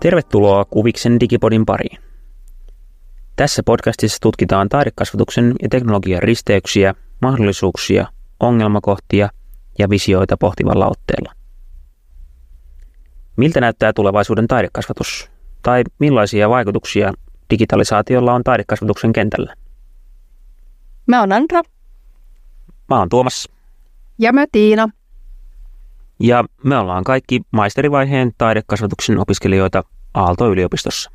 Tervetuloa Kuviksen digipodin pariin. Tässä podcastissa tutkitaan taidekasvatuksen ja teknologian risteyksiä, mahdollisuuksia, ongelmakohtia ja visioita pohtivalla otteella. Miltä näyttää tulevaisuuden taidekasvatus? Tai millaisia vaikutuksia digitalisaatiolla on taidekasvatuksen kentällä? Mä oon Andra. Mä oon Tuomas. Ja mä Tiina. Ja me ollaan kaikki maisterivaiheen taidekasvatuksen opiskelijoita Aalto-yliopistossa.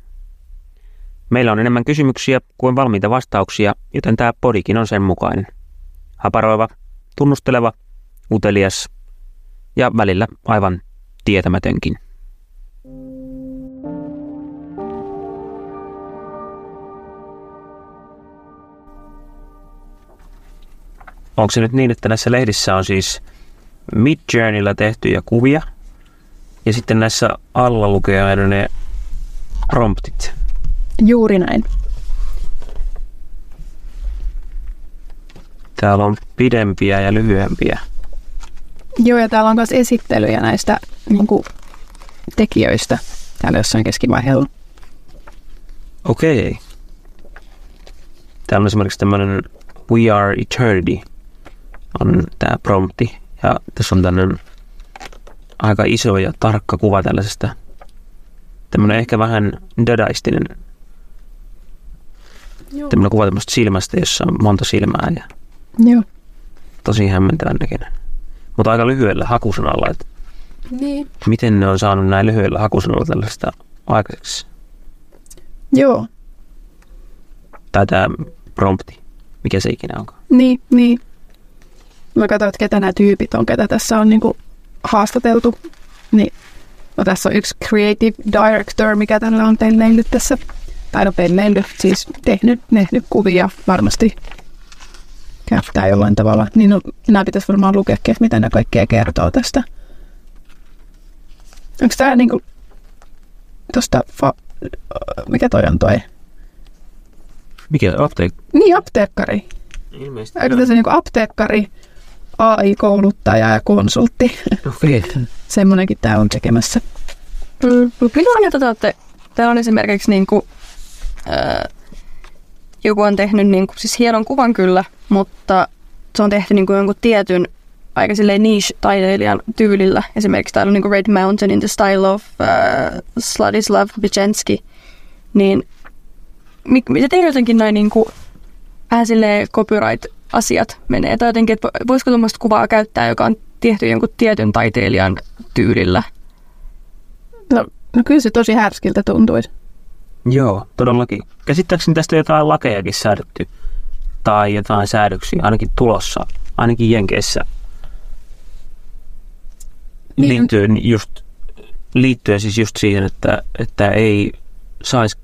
Meillä on enemmän kysymyksiä kuin valmiita vastauksia, joten tämä podikin on sen mukainen. Haparoiva, tunnusteleva, utelias ja välillä aivan tietämätönkin. Onko se nyt niin, että näissä lehdissä on siis Midjourneyllä tehtyjä kuvia ja sitten näissä alla lukee aina ne promptit? Juuri näin. Täällä on pidempiä ja lyhyempiä. Joo, ja täällä on myös esittelyjä näistä tekijöistä täällä jossain keskivaiheella. Okei. Täällä on esimerkiksi tämmöinen We Are Eternity on tää prompti. Ja tässä on tämmöinen aika iso ja tarkka kuva tällaisesta. Tämmöinen ehkä vähän dadaistinen. Joo. Tämmöinen kuva tämmöistä silmästä, jossa on monta silmää. Ja joo. Tosi hämmentävän näköinen. Mutta aika lyhyellä hakusanalla. Niin. Miten ne on saanut näin lyhyellä hakusanalla tällaista aikaiseksi? Joo. Tai tämä prompti, mikä se ikinä onkaan. Niin. Mä katsoin, että ketä nämä tyypit on, ketä tässä on haastateltu. Niin. No, tässä on yksi creative director, mikä tällä on pelleillyt tässä. Siis tehnyt kuvia varmasti käyttää jollain tavalla. Niin no, nämä pitäisi varmaan lukea, että mitä nämä kaikkea kertoo tästä. Onko tämä tuosta, mikä toi on toi? Mikä apteekkari? Niin, apteekkari. Ilmeisesti. Eikö tässä apteekkari, AI-kouluttaja ja konsultti? Okei. Semmoinenkin tämä on tekemässä. Mitä olette? Täällä on esimerkiksi joku on tehnyt siis hienon kuvan kyllä, mutta se on tehty jonkun tietyn aika silleen niche-taiteilijan tyylillä. Esimerkiksi täällä on Red Mountain in the style of Sladislav Bichenski. Niin se tehdään jotenkin näin vähän silleen copyright-asiat menee. Tai jotenkin, että voisiko tuommoista kuvaa käyttää, joka on tehty jonkun tietyn taiteilijan tyylillä? No kyllä se tosi härskiltä tuntuisi. Joo, todellakin. Käsittääkseni tästä jotain lakejakin säädetty. Tai jotain säädöksiä, ainakin tulossa. Ainakin Jenkeissä. Liittyen siihen, että ei saisi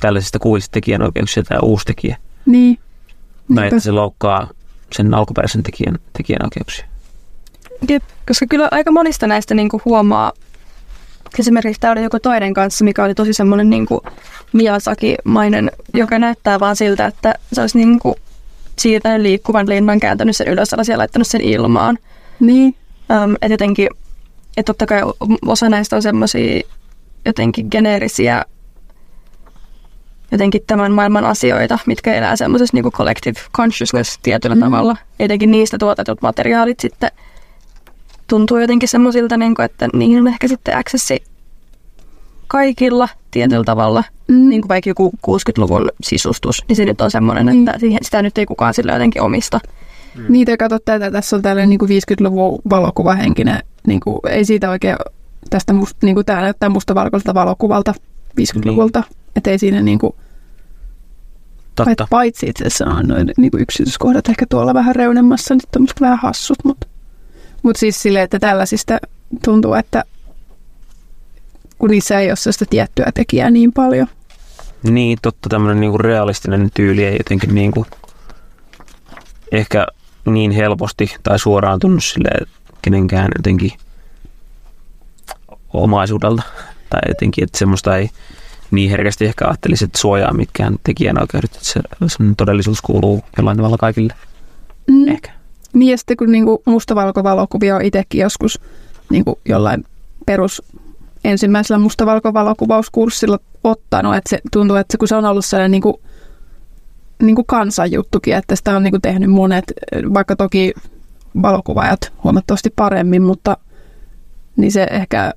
tällaisista kuvista tekijänoikeuksia tai uusi tekijä. Niin. Tai että se loukkaa sen alkuperäisen tekijänoikeuksia. Jep, koska kyllä aika monista näistä huomaa. Esimerkiksi täällä oli joku toinen kanssa, mikä oli tosi semmoinen Miyazaki-mainen, joka näyttää vaan siltä, että se olisi siitä liikkuvan linnan kääntänyt sen ylös alas ja laittanut sen ilmaan. Niin. Että jotenkin, että totta kai osa näistä on semmoisia jotenkin geneerisiä jotenkin tämän maailman asioita, mitkä elää semmoisessa collective consciousness tietyllä tavalla. Jotenkin niistä tuotetut materiaalit sitten tuntuu jotenkin semmoisilta, että niihin on ehkä sitten accessi kaikilla tietyllä tavalla. Vaikka joku 60-luvun sisustus, niin se nyt on semmoinen, että sitä nyt ei kukaan sillä jotenkin omista. Niitä kato tätä, tässä on tällainen 50-luvun valokuvahenkinen, ei siitä oikein, tämä näyttää mustavalkoiselta valokuvalta 50-luvulta. Että ei siinä paitsi itse asiassa on noin yksityiskohdat ehkä tuolla vähän reunemmassa, nyt on vähän hassut, mutta siis silleen, että tällaisista tuntuu, että kun niissä ei ole sellaista tiettyä tekijää niin paljon. Niin, totta, tämmöinen realistinen tyyli ei jotenkin ehkä niin helposti tai suoraan tunnu silleen kenenkään jotenkin omaisuudelta tai jotenkin, että semmoista ei niin herkästi ehkä ajattelisi, että suojaa mitkään tekijänoikeudet, että se todellisuus kuuluu jollain tavalla kaikille. Ehkä. Niin, ja sitten kun mustavalkovalokuvia on itsekin joskus jollain perus ensimmäisellä mustavalkovalokuvauskurssilla ottanut, että se tuntuu, että kun se on ollut sellainen niin kuin kansanjuttukin, että sitä on niin kuin tehnyt monet, vaikka toki valokuvaajat huomattavasti paremmin, mutta niin se ehkä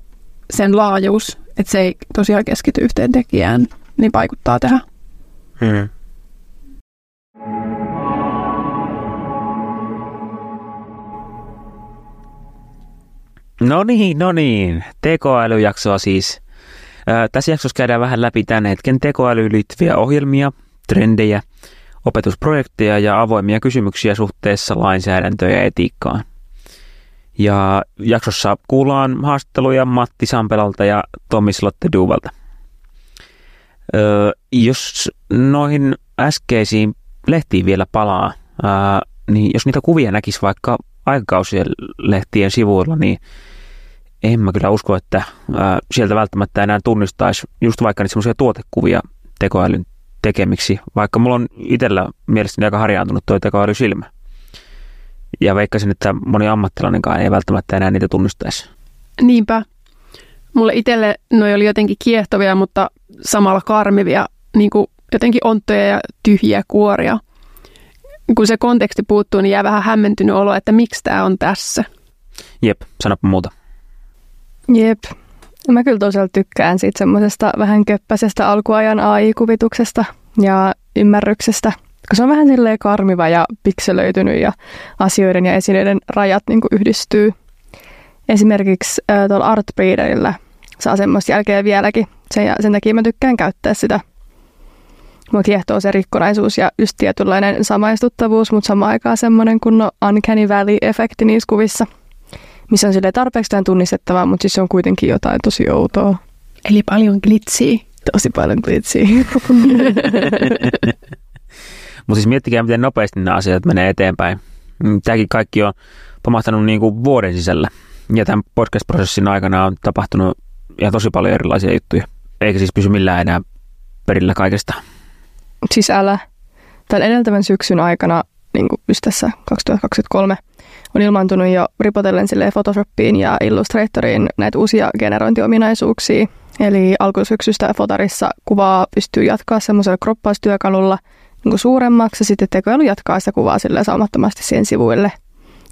sen laajuus, että se ei tosiaan keskity yhteen tekijään, niin vaikuttaa tähän. Hmm. No niin. Tekoälyjaksoa siis. Tässä jaksossa käydään vähän läpi tämän hetken tekoälyyn liittyviä ohjelmia, trendejä, opetusprojekteja ja avoimia kysymyksiä suhteessa lainsäädäntöön ja etiikkaan. Ja jaksossa kuullaan haastatteluja Matti Sampelalta ja Tommi Slotte Duvalta. Jos noihin äskeisiin lehtiin vielä palaa, niin jos niitä kuvia näkisi vaikka aikakausien lehtien sivuilla, niin en mä kyllä usko, että sieltä välttämättä enää tunnistaisi just vaikka niitä semmoisia tuotekuvia tekoälyn tekemiksi, vaikka mulla on itsellä mielestäni aika harjaantunut tuo tekoälysilmä. Ja veikkasin, että moni ammattilainenkaan ei välttämättä enää niitä tunnistaisi. Niinpä. Mulle itselle noi oli jotenkin kiehtovia, mutta samalla karmivia, niin kuin jotenkin onttoja ja tyhjiä kuoria. Kun se konteksti puuttuu, niin jää vähän hämmentynyt olo, että miksi tämä on tässä. Jep, sanoppa muuta. Jep. Mä kyllä tosiaan tykkään siitä semmoisesta vähän köppäisestä alkuajan AI-kuvituksesta ja ymmärryksestä, koska se on vähän silleen karmiva ja pikselöitynyt ja asioiden ja esineiden rajat niin kuin yhdistyy. Esimerkiksi tuolla Art Breederillä saa semmoista jälkeä vieläkin. Sen takia mä tykkään käyttää sitä. Mua kiehtoo se rikkonaisuus ja just tietynlainen samaistuttavuus, mutta samaan aikaan semmoinen kunnon uncanny valley-efekti niissä kuvissa, missä on silleen tarpeeksi tämän tunnistettavaa, mutta siis se on kuitenkin jotain tosi outoa. Eli paljon glitsiä. Tosi paljon glitsiä. Mutta siis miettikää, miten nopeasti nämä asiat menee eteenpäin. Tämäkin kaikki on pamahtanut niin kuin vuoden sisällä. Ja tämän podcast-prosessin aikana on tapahtunut ihan tosi paljon erilaisia juttuja. Eikä siis pysy millään enää perillä kaikesta. Siis älä. Tämän edeltävän syksyn aikana, niin kuin just tässä 2023, on ilmaantunut jo ripotellen silleen Photoshopiin ja Illustratoriin näitä uusia generointiominaisuuksia. Eli alkusyksystä Fotarissa kuvaa pystyy jatkaa semmoisella kroppaustyökalulla niin kuin suuremmaksi, ja sitten tekoäly jatkaa sitä kuvaa silleen saumattomasti siihen sivuille.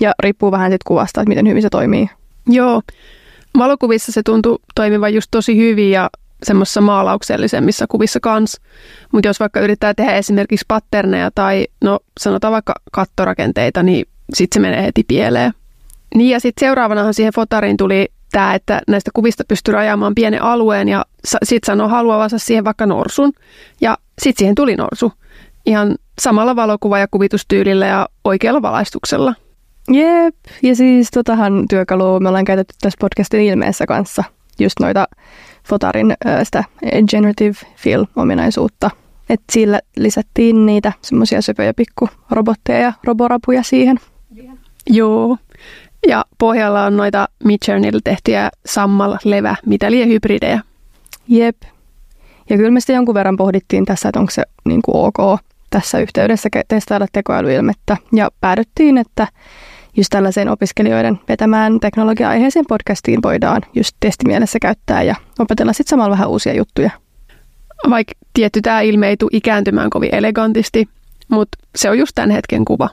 Ja riippuu vähän sitten kuvasta, että miten hyvin se toimii. Joo. Valokuvissa se tuntui toimivan just tosi hyvin ja semmoisissa maalauksellisemmissa kuvissa kanssa. Mutta jos vaikka yrittää tehdä esimerkiksi patterneja tai no sanotaan vaikka kattorakenteita, niin sitten se menee heti pieleen. Niin ja sitten seuraavanahan siihen fotariin tuli tämä, että näistä kuvista pystyy rajaamaan pienen alueen ja sitten sanoi haluavansa siihen vaikka norsun. Ja sitten siihen tuli norsu. Ihan samalla valokuva- ja kuvistustyylillä ja oikealla valaistuksella. Jep, ja siis totahan työkalua me ollaan käytetty tässä podcastin ilmeessä kanssa. Just noita fotarin sitä generative fill-ominaisuutta. Et sillä lisättiin niitä semmoisia söpöjä pikkurobotteja ja roborapuja siihen. Joo, ja pohjalla on noita Midjourneyllä tehtyjä sammal, levä, mitä lie hybridejä. Jep, ja kyllä me sitten jonkun verran pohdittiin tässä, että onko se niin kuin ok tässä yhteydessä testailla tekoälyilmettä. Ja päädyttiin, että just tällaiseen opiskelijoiden vetämään teknologia-aiheeseen podcastiin voidaan just testimielessä käyttää ja opetella sitten samalla vähän uusia juttuja. Vaikka tietty tämä ilme ei tule ikääntymään kovin elegantisti, mutta se on just tämän hetken kuva.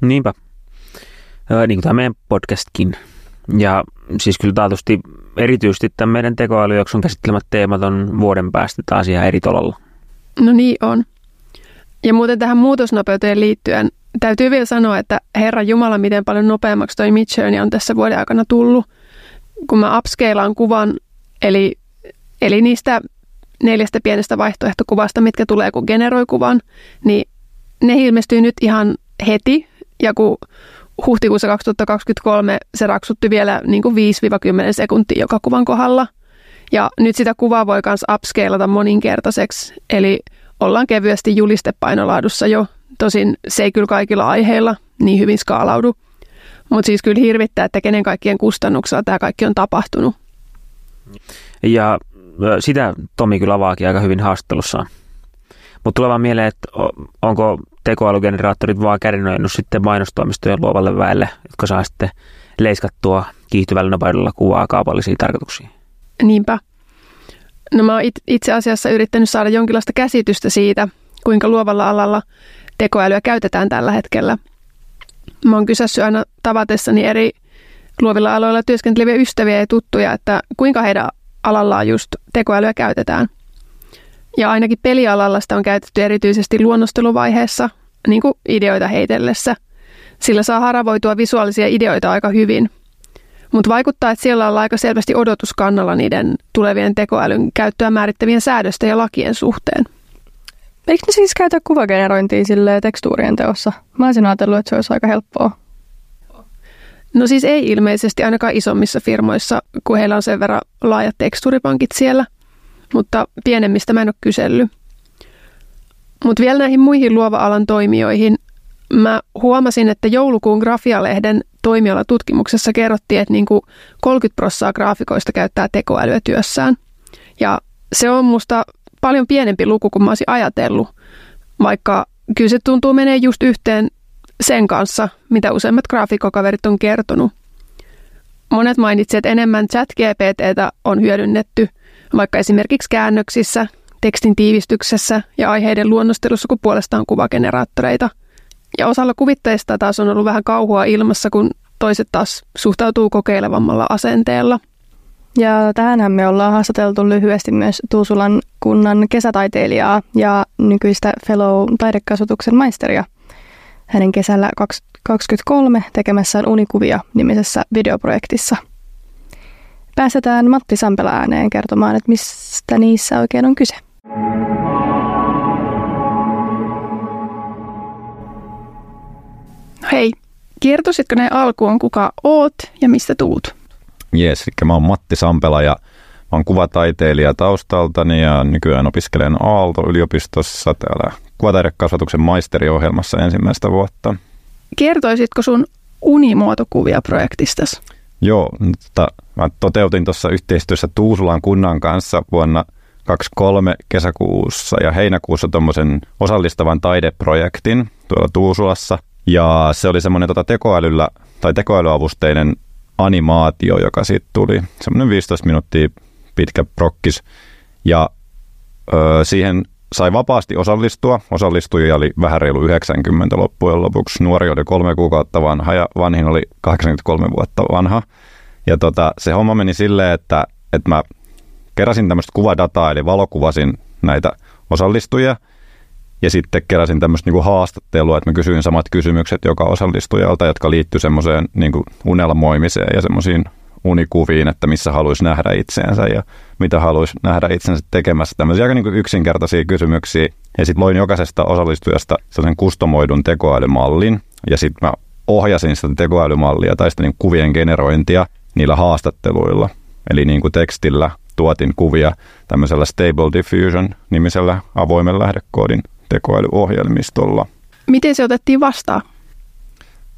Niinpä. Niin kuin tämä meidän podcastkin. Ja siis kyllä taatusti erityisesti tämän meidän tekoälyjakson käsittelemät teemat on vuoden päästä taas ihan eri tolalla. No niin on. Ja muuten tähän muutosnopeuteen liittyen täytyy vielä sanoa, että Herran Jumala, miten paljon nopeammaksi toi Midjourney on tässä vuoden aikana tullut. Kun mä upscalaan kuvan, eli niistä 4 pienestä vaihtoehtokuvasta, mitkä tulee kun generoi kuvan, niin ne ilmestyy nyt ihan heti. Ja kun huhtikuussa 2023 se raksutti vielä niin kuin 5-10 sekuntia joka kuvan kohdalla. Ja nyt sitä kuvaa voi myös upscalata moninkertaiseksi, eli ollaan kevyesti julistepainolaadussa jo. Tosin se ei kyllä kaikilla aiheilla niin hyvin skaalaudu. Mutta siis kyllä hirvittää, että kenen kaikkien kustannuksella tämä kaikki on tapahtunut. Ja sitä Tomi kyllä avaakin aika hyvin haastattelussaan. Mutta tulee vaan mieleen, että onko tekoälygeneraattorit vaan kärinoinnut sitten mainostoimistojen luovalle väelle, jotka saa sitten leiskattua kiihtyvällä nopeudella kuvaa kaupallisiin tarkoituksiin. Niinpä. No mä oon itse asiassa yrittänyt saada jonkinlaista käsitystä siitä, kuinka luovalla alalla tekoälyä käytetään tällä hetkellä. Mä oon kysässyt aina tavatessani eri luovilla aloilla työskenteleviä ystäviä ja tuttuja, että kuinka heidän alallaan just tekoälyä käytetään. Ja ainakin pelialalla sitä on käytetty erityisesti luonnosteluvaiheessa, niin kuin ideoita heitellessä. Sillä saa haravoitua visuaalisia ideoita aika hyvin. Mutta vaikuttaa, että siellä on aika selvästi odotuskannalla niiden tulevien tekoälyn käyttöä määrittävien säädösten ja lakien suhteen. Eikö ne siis käytä kuvagenerointia silleen tekstuurien teossa? Mä olisin ajatellut, että se olisi aika helppoa. No siis ei ilmeisesti ainakaan isommissa firmoissa, kun heillä on sen verran laajat tekstuuripankit siellä. Mutta pienemmistä mä en ole kysellyt. Mutta vielä näihin muihin luova-alan toimijoihin. Mä huomasin, että joulukuun Grafia-lehden toimialatutkimuksessa kerrottiin, että 30% graafikoista käyttää tekoälyä työssään. Ja se on musta paljon pienempi luku kuin mä olisin ajatellut, vaikka kyllä se tuntuu menee just yhteen sen kanssa, mitä useimmat graafikkokaverit on kertonut. Monet mainitsivat, että enemmän Chat-GPT:tä on hyödynnetty, vaikka esimerkiksi käännöksissä, tekstin tiivistyksessä ja aiheiden luonnostelussa, kun puolestaan kuvageneraattoreita. Ja osalla kuvitteista taas on ollut vähän kauhua ilmassa, kun toiset taas suhtautuu kokeilevammalla asenteella. Ja tähänhän me ollaan haastateltu lyhyesti myös Tuusulan kunnan kesätaiteilijaa ja nykyistä fellow-taidekasvatuksen maisteria. Hänen kesällä 2023 tekemässään Unikuvia-nimisessä videoprojektissa. Päästetään Matti Sampela ääneen kertomaan, että mistä niissä oikein on kyse. Hei, kertoisitko näin alkuun, kuka oot ja mistä tuut? Jees, eli mä oon Matti Sampela ja mä oon kuvataiteilija taustaltani ja nykyään opiskelen Aalto-yliopistossa täällä kuvataidekasvatuksen maisteriohjelmassa ensimmäistä vuotta. Kertoisitko sun unimuotokuvia-projektistasi? Joo, mä toteutin tuossa yhteistyössä Tuusulan kunnan kanssa vuonna 2023 kesäkuussa ja heinäkuussa tuommoisen osallistavan taideprojektin tuolla Tuusulassa. Ja se oli semmoinen tekoälyavusteinen animaatio, joka siitä tuli. Semmoinen 15 minuuttia pitkä prokkis. Ja siihen sai vapaasti osallistua. Osallistujia oli vähän reilu 90 loppujen lopuksi. Nuori oli 3 kuukautta vanha ja vanhin oli 83 vuotta vanha. Ja se homma meni silleen, että mä keräsin tämmöistä kuvadataa, eli valokuvasin näitä osallistujia. Ja sitten keräsin tämmöistä niinku haastattelua, että mä kysyin samat kysymykset joka osallistujalta, jotka liittyy semmoiseen niinku unelmoimiseen ja semmoisiin unikuviin, että missä haluaisi nähdä itseänsä ja mitä haluaisi nähdä itsensä tekemässä. Tämmöisiä aika niinku yksinkertaisia kysymyksiä. Ja sitten loin jokaisesta osallistujasta sellaisen kustomoidun tekoälymallin. Ja sitten mä ohjasin sitä tekoälymallia tai sitä niinku kuvien generointia niillä haastatteluilla. Eli niinku tekstillä tuotin kuvia tämmöisellä Stable Diffusion-nimisellä avoimen lähdekoodin tekoälyohjelmistolla. Miten se otettiin vastaan?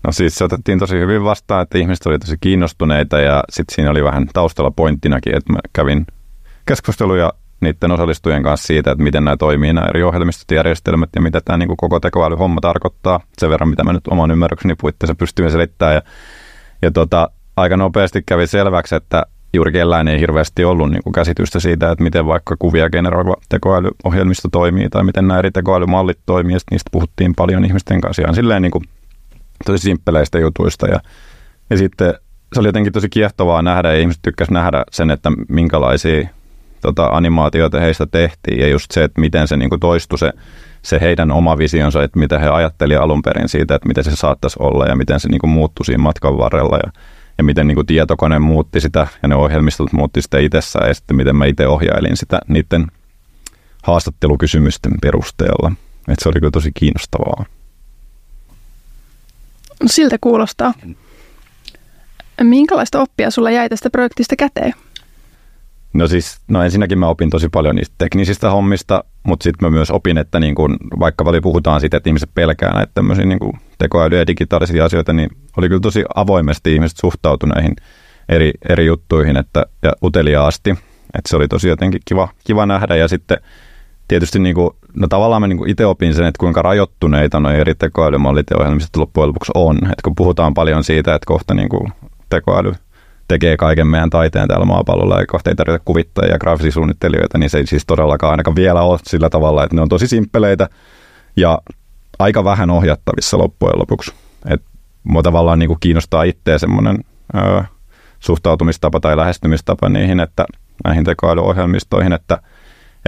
No siis se otettiin tosi hyvin vastaan, että ihmiset oli tosi kiinnostuneita ja sitten siinä oli vähän taustalla pointtinakin, että mä kävin keskusteluja niiden osallistujien kanssa siitä, että miten nämä toimii, nämä eri ohjelmistot ja järjestelmät ja mitä tämä niin kuin koko tekoälyhomma tarkoittaa. Sen verran, mitä mä nyt oman ymmärrykseni puitteissa pystyin selittämään. Ja aika nopeasti kävi selväksi, että juuri kellään ei hirveästi ollut niin kuin käsitystä siitä, että miten vaikka kuvia generoiva tekoälyohjelmisto toimii tai miten nämä eri tekoälymallit toimii. Ja niistä puhuttiin paljon ihmisten kanssa ihan silleen niin kuin tosi simppeleistä jutuista. Ja sitten se oli jotenkin tosi kiehtovaa nähdä ja ihmiset tykkäsivät nähdä sen, että minkälaisia animaatioita heistä tehtiin ja just se, että miten se niin kuin toistui se heidän oma visionsa, että mitä he ajattelivat alun perin siitä, että miten se saattaisi olla ja miten se niin kuin muuttui siinä matkan varrella ja miten niin kuin tietokone muutti sitä ja ne ohjelmistot muutti sitä itsessään ja sitten miten mä itse ohjailin sitä niiden haastattelukysymysten perusteella. Että se oli kyllä tosi kiinnostavaa. Siltä kuulostaa. Minkälaista oppia sulla jäi tästä projektista käteen? No ensinnäkin mä opin tosi paljon niistä teknisistä hommista, mutta sitten mä myös opin, että niin kun, vaikka paljon puhutaan siitä, että ihmiset pelkää näitä tämmöisiä niin kun tekoälyä ja digitaalisia asioita, niin oli kyllä tosi avoimesti ihmiset suhtautuneet näihin eri juttuihin ja uteliaasti. Että se oli tosi jotenkin kiva nähdä ja sitten tietysti niin kun, tavallaan mä niin kun itse opin sen, että kuinka rajoittuneita nuo eri tekoälymallit ja ohjelmistot loppujen lopuksi on. Että kun puhutaan paljon siitä, että kohta niin kun tekoäly tekee kaiken meidän taiteen täällä maapallolla ja kohta ei tarvita kuvittajia ja graafisia suunnittelijoita, niin se ei siis todellakaan ainakaan vielä ole sillä tavalla, että ne on tosi simppeleitä ja aika vähän ohjattavissa loppujen lopuksi. Et mua tavallaan niin kuin kiinnostaa itseä semmoinen suhtautumistapa tai lähestymistapa niihin, että näihin tekoälyohjelmistoihin, että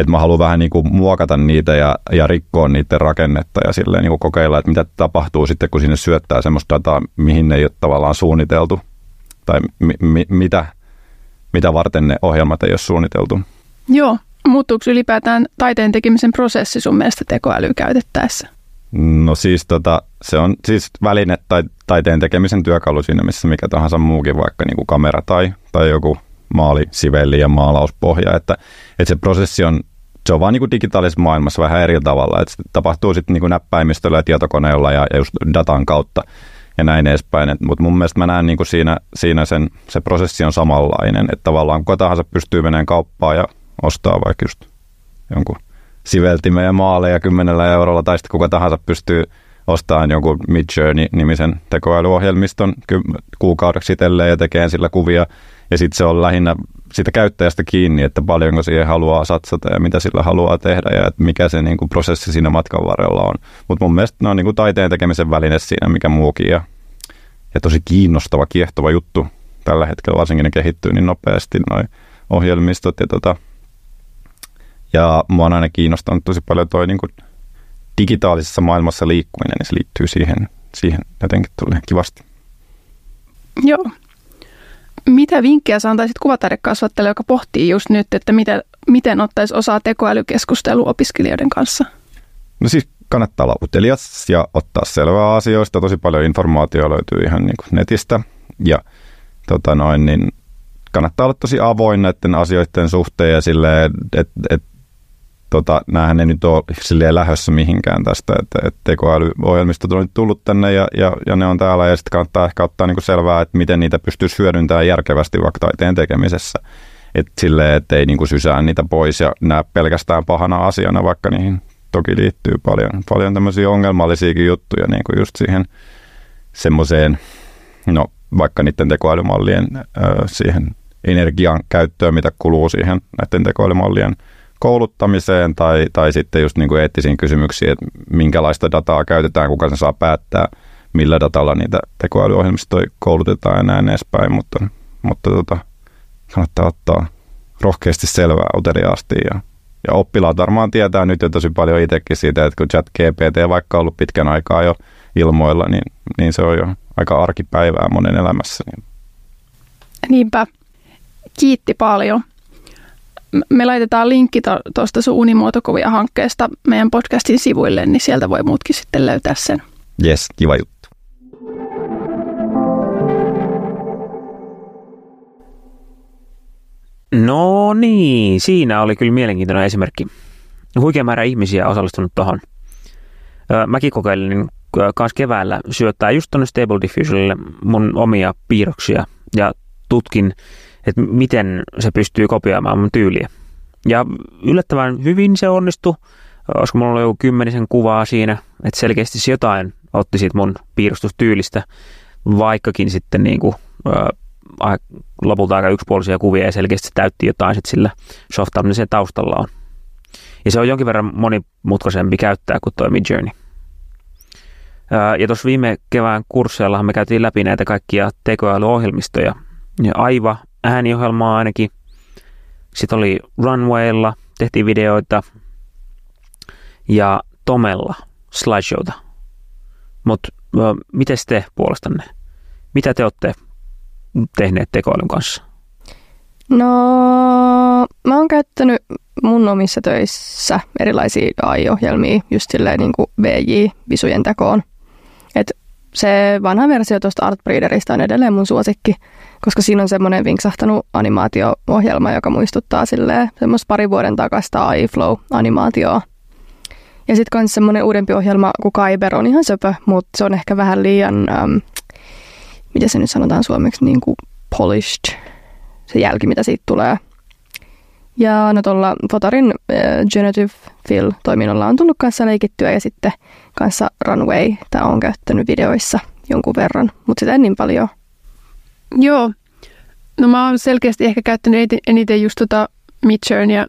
mä haluan vähän niin kuin muokata niitä ja rikkoa niiden rakennetta ja silleen niin kuin kokeilla, että mitä tapahtuu sitten, kun sinne syöttää semmoista dataa, mihin ne ei ole tavallaan suunniteltu tai mitä varten ne ohjelmat ei ole suunniteltu. Joo. Muuttuuko ylipäätään taiteen tekemisen prosessi sun mielestä tekoälyä käytettäessä? No siis se on siis väline tai taiteen tekemisen työkalu siinä, missä mikä tahansa muukin, vaikka niin kuin kamera tai joku maalisivelli ja maalauspohja, että se prosessi on vaan niin kuin digitaalisessa maailmassa vähän eri tavalla, että se tapahtuu sitten niin kuin näppäimistöllä ja tietokoneella ja just datan kautta ja näin edespäin, mutta mun mielestä mä näen niin kuin siinä se prosessi on samanlainen, että tavallaan kuka tahansa pystyy menemään kauppaan ja ostaa vaikka just jonkun siveltimen ja maaleja 10 eurolla, tai sitten kuka tahansa pystyy ostamaan jonkun Midjourney-nimisen tekoälyohjelmiston kuukaudeksi itselleen ja tekemään sillä kuvia. Ja sitten se on lähinnä siitä käyttäjästä kiinni, että paljonko siihen haluaa satsata ja mitä sillä haluaa tehdä ja mikä se niinku prosessi siinä matkan varrella on. Mutta mun mielestä ne on niinku taiteen tekemisen väline siinä, mikä muukin. Ja tosi kiinnostava, kiehtova juttu. Tällä hetkellä varsinkin ne kehittyy niin nopeasti noi ohjelmistot. Ja mua on aina kiinnostanut tosi paljon toi niinku digitaalisessa maailmassa liikkuminen, niin se liittyy siihen jotenkin tulee kivasti. Joo. Mitä vinkkejä sä antaisit kuvataidekasvattajalle, joka pohtii just nyt, että miten ottaisi osaa tekoälykeskustelua opiskelijoiden kanssa? No siis kannattaa olla utelias ja ottaa selvää asioista. Tosi paljon informaatiota löytyy ihan niin kuin netistä. Ja niin kannattaa olla tosi avoin näiden asioiden suhteen ja silleen, että näähän ei nyt ole silleen lähdössä mihinkään tästä, että tekoälyohjelmistot on nyt tullut tänne ja ne on täällä ja sitten kannattaa ehkä ottaa niinku selvää, että miten niitä pystyisi hyödyntämään järkevästi vaikka taiteen tekemisessä. Että silleen, että ei niinku sysää niitä pois ja näe pelkästään pahana asiana, vaikka niihin toki liittyy paljon tämmöisiä ongelmallisiakin juttuja niinku just siihen semmoiseen, no vaikka niiden tekoälymallien siihen energian käyttöön, mitä kuluu siihen näiden tekoälymallien kouluttamiseen tai sitten just niin kuin eettisiin kysymyksiin, että minkälaista dataa käytetään, kuka sen saa päättää, millä datalla niitä tekoälyohjelmistoja koulutetaan ja näin edespäin, mutta kannattaa ottaa rohkeasti selvää uteliaasti ja oppilaat varmaan tietää nyt jo tosi paljon itsekin siitä, että kun Chat-GPT vaikka on ollut pitkän aikaa jo ilmoilla, niin se on jo aika arkipäivää monen elämässä. Niinpä. Kiitti paljon. Me laitetaan linkki tuosta sun unimuotokuvia-hankkeesta meidän podcastin sivuille, niin sieltä voi muutkin sitten löytää sen. Jes, kiva juttu. No niin, siinä oli kyllä mielenkiintoinen esimerkki. Huikea määrä ihmisiä osallistunut tuohon. Mäkin kokeilin kanssa keväällä syöttää just tuonne Stable Diffusionille mun omia piirroksia ja tutkin, että miten se pystyy kopioimaan mun tyyliä. Ja yllättävän hyvin se onnistui. Olisiko mulla ollut joku 10 kuvaa siinä, että selkeästi se jotain otti siitä mun piirustustyylistä, vaikkakin sitten niinku, lopulta aika yksipuolisia kuvia ja selkeästi se täytti jotain sit sillä softaa, mitä sen taustalla on. Ja se on jonkin verran monimutkaisempi käyttää kuin tuo Midjourney. Ja tuossa viime kevään kursseillahan me käytiin läpi näitä kaikkia tekoälyohjelmistoja. Ja aivan ääniohjelmaa ainakin. Sitten oli Runwaylla, tehtiin videoita ja Tomella slideshowta. Mutta mites te puolestanne? Mitä te olette tehneet tekoälyn kanssa? No, mä oon käyttänyt mun omissa töissä erilaisia AI-ohjelmia just silleen niin kuin VJ-visujen tekoon. Et se vanha versio tuosta Art Breederista on edelleen mun suosikki, koska siinä on semmoinen vinksahtanut animaatio-ohjelma, joka muistuttaa silleen semmoista 2 vuoden takaista AI-flow-animaatioa. Ja sitten kans semmoinen uudempi ohjelma kuin Kyber on ihan söpö, mutta se on ehkä vähän liian, mitä se nyt sanotaan suomeksi, niin kuin polished, se jälki mitä siitä tulee. Ja no tuolla Fotarin Generative Fill-toiminnolla on tullut kanssa leikittyä ja sitten kanssa Runway, tämä on käyttänyt videoissa jonkun verran, mutta sitä en niin paljon. Joo, No mä oon selkeästi ehkä käyttänyt eniten just Midjourneya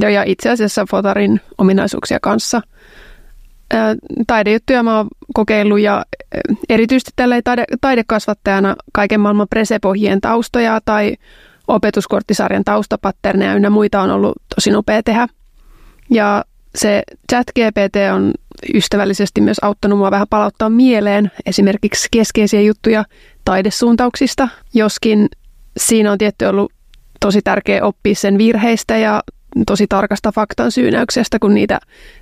ja itse asiassa Fotarin ominaisuuksia kanssa. Taidejuttuja mä oon kokeillut ja erityisesti tälleen taidekasvattajana kaiken maailman presepohjien taustoja tai opetuskorttisarjan taustapatterneja ynnä muita on ollut tosi nopea tehdä. Ja se Chat-GPT on ystävällisesti myös auttanut mua vähän palauttaa mieleen esimerkiksi keskeisiä juttuja taidesuuntauksista, joskin siinä on tietty ollut tosi tärkeä oppia sen virheistä ja tosi tarkasta faktan syynäyksestä, kun niitä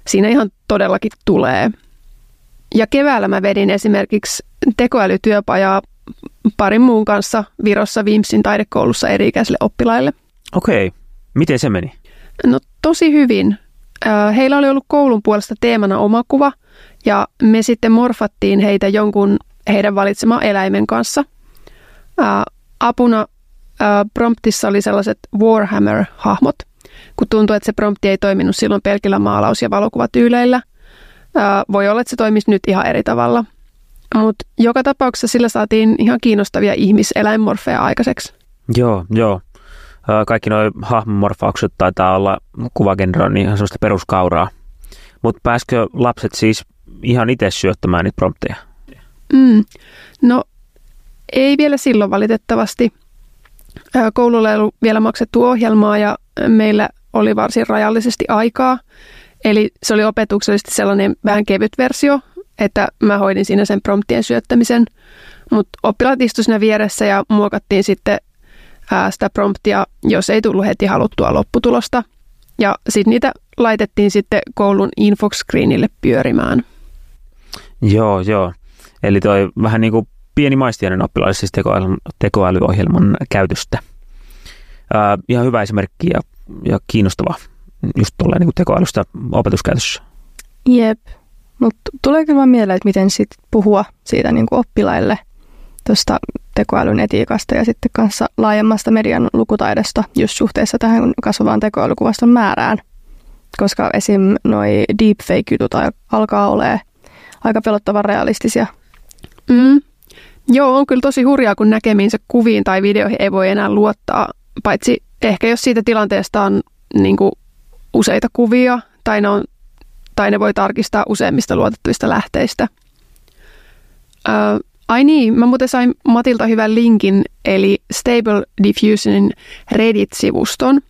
siinä ihan todellakin tulee. Ja keväällä mä vedin esimerkiksi tekoälytyöpajaa parin muun kanssa Virossa Viimpsin taidekoulussa eri-ikäisille oppilaille. Okei. Miten se meni? No tosi hyvin. Heillä oli ollut koulun puolesta teemana omakuva ja me sitten morfattiin heitä jonkun heidän valitseman eläimen kanssa. Apuna promptissa oli sellaiset Warhammer-hahmot, kun tuntui, että se prompti ei toiminut silloin pelkillä maalaus- ja valokuvatyyleillä. Voi olla, että se toimisi nyt ihan eri tavalla. Mutta joka tapauksessa sillä saatiin ihan kiinnostavia ihmiseläinmorfeja aikaiseksi. Joo. Kaikki nuo hahmomorfaukset taitaa olla kuvagenroon ihan sellaista peruskauraa. Mutta pääskö lapset siis ihan itse syöttämään niitä prompteja? No ei vielä silloin valitettavasti. Koululla ei ollut vielä maksettu ohjelmaa ja meillä oli varsin rajallisesti aikaa. Eli se oli opetuksellisesti sellainen vähän kevyt versio, että mä hoidin siinä sen promptien syöttämisen. Mutta oppilaat istuivat siinä vieressä ja muokattiin sitten sitä promptia, jos ei tullut heti haluttua lopputulosta. Ja sitten niitä laitettiin sitten koulun infoscreenille pyörimään. Joo. Eli toi vähän niin kuin pieni maistiainen oppilaille siis tekoälyohjelman käytöstä. Ihan hyvä esimerkki ja kiinnostava just tolleen niin kuin tekoälystä opetuskäytössä. Jep, mutta tulee kyllä vaan mieleen, että miten sit puhua siitä niin kuin oppilaille tuosta tekoälyn etiikasta ja sitten kanssa laajemmasta median lukutaidosta just suhteessa tähän kasvavaan tekoälykuvaston määrään. Koska esim. Noi deepfake-jutut alkaa olemaan aika pelottavan realistisia. Joo, on kyllä tosi hurjaa, kun näkemiinsä kuviin tai videoihin ei voi enää luottaa, paitsi ehkä jos siitä tilanteesta on niin kuin useita kuvia tai ne voi tarkistaa useimmista luotettavista lähteistä. Mä muuten sain Matilta hyvän linkin, eli Stable Diffusionin Reddit-sivuston.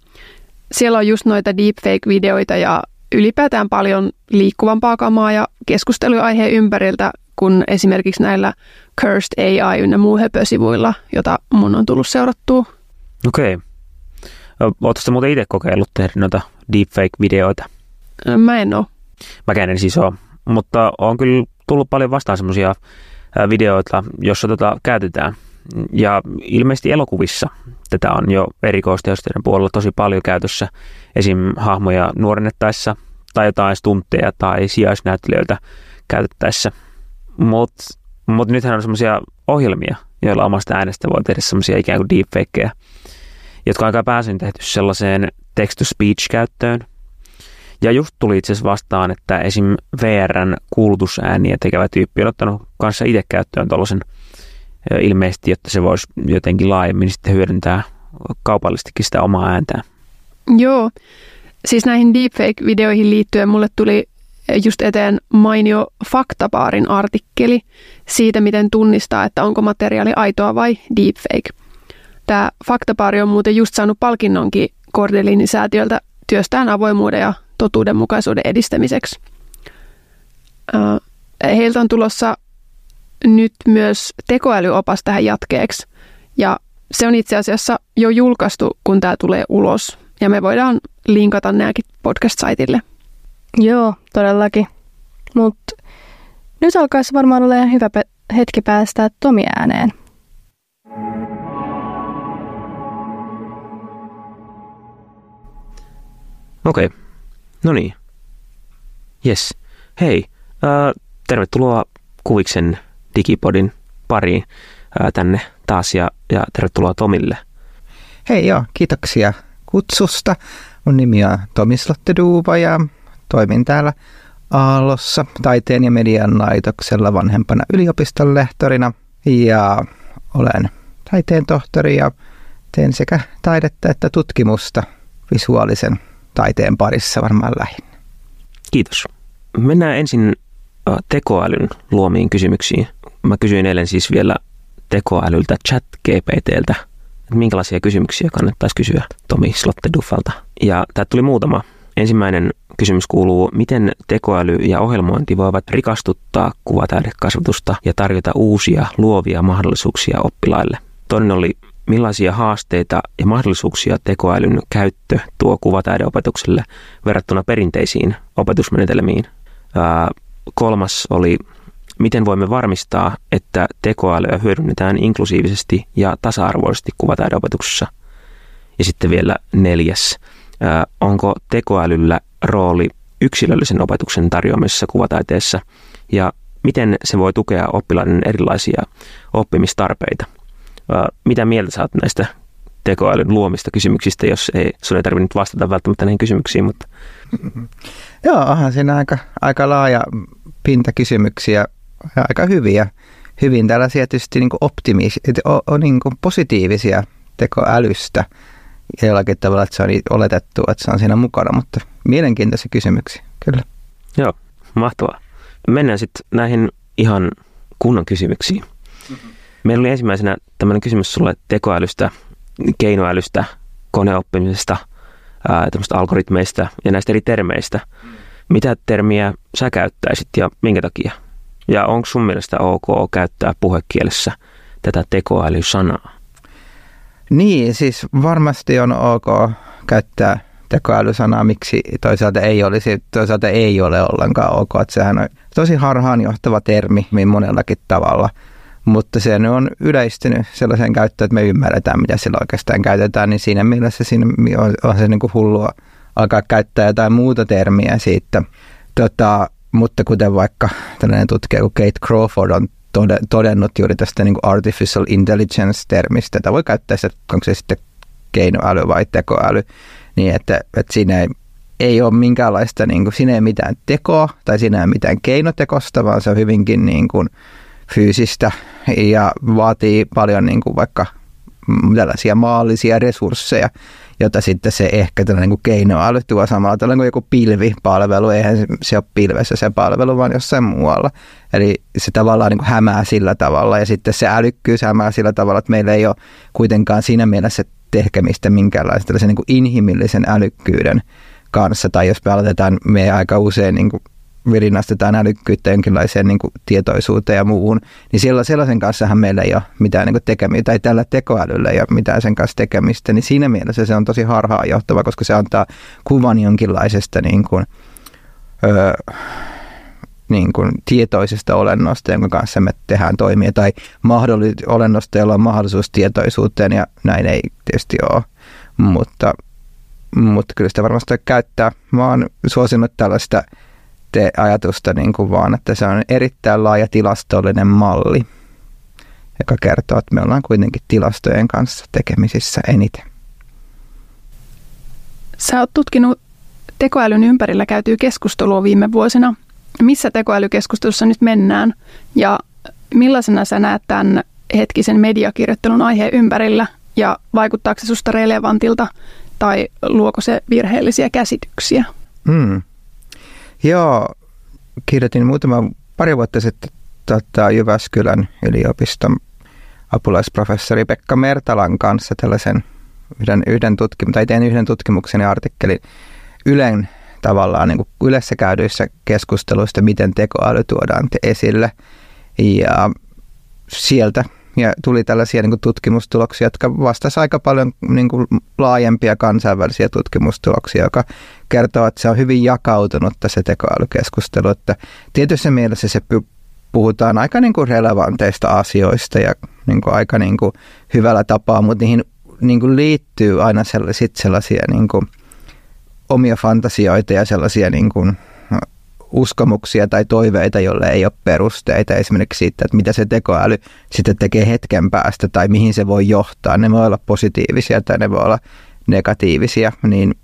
Siellä on just noita deepfake-videoita ja ylipäätään paljon liikkuvampaa kamaa ja keskustelua aiheen ympäriltä, kun esimerkiksi näillä Cursed AI ynnä muu höpösivuilla, jota mun on tullut seurattua. Okei. Oletko sä muuten itse kokeillut tehdä noita deepfake-videoita? Mä en oo. Mäkään en siis oo, mutta on kyllä tullut paljon vastaan semmoisia videoita, joissa käytetään. Ja ilmeisesti elokuvissa tätä on jo erikoisteosteiden puolella tosi paljon käytössä. Esim. Hahmoja nuorennettaessa tai jotain stuntteja tai sijaisnäyttelijöitä käytettäessä. Mut nythän on semmoisia ohjelmia, joilla omasta äänestä voi tehdä semmoisia ikään kuin deepfakeja, jotka on aika pääsin tehty sellaiseen text-to-speech-käyttöön. Ja just tuli itse asiassa vastaan, että esim. VR:n kuulutusääniä tekevä tyyppi on ottanut kanssa itse käyttöön tuollaisen ilmeisesti, jotta se voisi jotenkin laajemmin sitten hyödyntää kaupallisestikin sitä omaa ääntään. Joo, siis näihin deepfake-videoihin liittyen mulle tuli just eteen mainio Faktapaarin artikkeli siitä, miten tunnistaa, että onko materiaali aitoa vai deepfake. Tämä Faktapaari on muuten just saanut palkinnonkin Cordelin-säätiöltä työstään avoimuuden ja totuudenmukaisuuden edistämiseksi. Heiltä on tulossa nyt myös tekoälyopas tähän jatkeeksi. Ja se on itse asiassa jo julkaistu, kun tämä tulee ulos. Ja me voidaan linkata nämäkin podcast-saitille. Joo, todellakin. Mutta nyt alkaisi varmaan olla ihan hyvä hetki päästää Tomi ääneen. Okei. No niin. Jes. Hei. Tervetuloa Kuviksen digipodin pariin tänne taas ja tervetuloa Tomille. Hei joo, kiitoksia kutsusta. Mun nimi on Tommi Slotte Duva ja toimin täällä Aallossa Taiteen ja median laitoksella vanhempana yliopiston lehtorina ja olen taiteen tohtori ja Teen sekä taidetta että tutkimusta visuaalisen taiteen parissa varmaan lähinnä. Kiitos. Mennään ensin tekoälyn luomiin kysymyksiin. Mä kysyin eilen siis vielä tekoälyltä Chat-GPTltä, että minkälaisia kysymyksiä kannattaisi kysyä Tommi Slotte Duvalta. Ja täältä tuli muutama. Ensimmäinen kysymys kuuluu, miten tekoäly ja ohjelmointi voivat rikastuttaa kuvataidekasvatusta ja tarjota uusia luovia mahdollisuuksia oppilaille. Toinen oli, millaisia haasteita ja mahdollisuuksia tekoälyn käyttö tuo kuvataideopetukselle verrattuna perinteisiin opetusmenetelmiin. Kolmas oli, miten voimme varmistaa, että tekoälyä hyödynnetään inklusiivisesti ja tasa-arvoisesti kuvataideopetuksessa. Ja sitten vielä neljäs, onko tekoälyllä rooli yksilöllisen opetuksen tarjoamisessa kuvataiteessa ja miten se voi tukea oppilaiden erilaisia oppimistarpeita? Mitä mieltä sä oot näistä tekoälyn luomista kysymyksistä, jos ei, sun ei tarvinnut vastata välttämättä näihin kysymyksiin? Mutta. Joo, onhan siinä aika laaja pinta kysymyksiä ja aika hyviä. Hyvin tällaisia tietysti niin kuin positiivisia tekoälystä jollakin tavalla, että se on oletettu, että se on siinä mukana, mutta mielenkiintoisia kysymyksiä, kyllä. Joo, mahtavaa. Mennään sitten näihin ihan kunnon kysymyksiin. Meillä oli ensimmäisenä tämmöinen kysymys sulle tekoälystä, keinoälystä, koneoppimisesta, tämmöistä algoritmeista ja näistä eri termeistä. Mitä termiä sä käyttäisit ja minkä takia? Ja onko sun mielestä ok käyttää puhekielessä tätä tekoälysanaa? Niin, siis varmasti on ok käyttää tekoälysanaa, miksi toisaalta ei olisi, toisaalta ei ole ollenkaan ok. Että sehän on tosi harhaanjohtava termi monellakin tavalla. Mutta se on yleistynyt sellaiseen käyttöön, että me ymmärretään, mitä sillä oikeastaan käytetään, niin siinä mielessä siinä on se niin kuin hullua alkaa käyttää jotain muuta termiä siitä. Mutta kuten vaikka tällainen tutkija kuin Kate Crawford on todennut juuri tästä niin kuin artificial intelligence-termistä, jota voi käyttää sitä, onko se sitten keinoäly vai tekoäly, niin että siinä ei ole minkäänlaista, niin kuin, siinä ei mitään tekoa tai siinä ei mitään keinotekosta, vaan se on hyvinkin niin kuin fyysistä ja vaatii paljon niin kuin vaikka tällaisia maallisia resursseja, jota sitten se ehkä tällainen kuin keinoäly tuo samalla tavalla kuin joku pilvipalvelu. Eihän se ole pilvessä se palvelu, vaan jossain muualla. Eli se tavallaan niin kuin hämää sillä tavalla ja sitten se älykkyys hämää sillä tavalla, että meillä ei ole kuitenkaan siinä mielessä tehkemistä minkäänlaista tällaisen niin kuin inhimillisen älykkyyden kanssa. Tai jos me aloitetaan, me aika usein niin kuin rinnastetaan älykkyyttä jonkinlaiseen niin kuin tietoisuuteen ja muuhun, niin sellaisen kanssahan meillä ei ole mitään niin kuin tekemistä, tai tällä tekoälyllä ei ole mitään sen kanssa tekemistä, niin siinä mielessä se on tosi harhaanjohtava, koska se antaa kuvan jonkinlaisesta niin kuin tietoisesta olennosta, jonka kanssa me tehdään toimia, tai olennosta, jolla on mahdollisuus tietoisuuteen, ja näin ei tietysti ole, mutta kyllä sitä varmasti käyttää. Mä oon suosinut tällaista ajatusta niin kuin vaan, että se on erittäin laaja tilastollinen malli, joka kertoo, että me ollaan kuitenkin tilastojen kanssa tekemisissä eniten. Sä oot tutkinut tekoälyn ympärillä käytyä keskustelua viime vuosina. Missä tekoälykeskustelussa nyt mennään ja millaisena sä näet tämän hetkisen mediakirjoittelun aiheen ympärillä ja vaikuttaako se susta relevantilta tai luoko se virheellisiä käsityksiä? Joo, kirjoitin pari vuotta sitten Jyväskylän yliopiston apulaisprofessori Pekka Mertalan kanssa tällaisen yhden tutkimuksen ja artikkelin Ylen tavallaan niin kuin Ylessä käydyissä keskusteluista, miten tekoäly tuodaan esille. Ja sieltä tuli tällaisia niin kuin tutkimustuloksia, jotka vastasivat aika paljon niin kuin laajempia kansainvälisiä tutkimustuloksia, joka kertoo, että se on hyvin jakautunut tässä tekoälykeskustelu. Että tietyssä mielessä se puhutaan aika niin kuin relevanteista asioista ja niin kuin aika niin kuin hyvällä tapaa, mutta niihin niin kuin liittyy aina sellaisia niin kuin omia fantasioita ja sellaisia niin kuin uskomuksia tai toiveita, joille ei ole perusteita, esimerkiksi siitä, että mitä se tekoäly sitten tekee hetken päästä tai mihin se voi johtaa. Ne voi olla positiivisia tai ne voi olla negatiivisia. Niin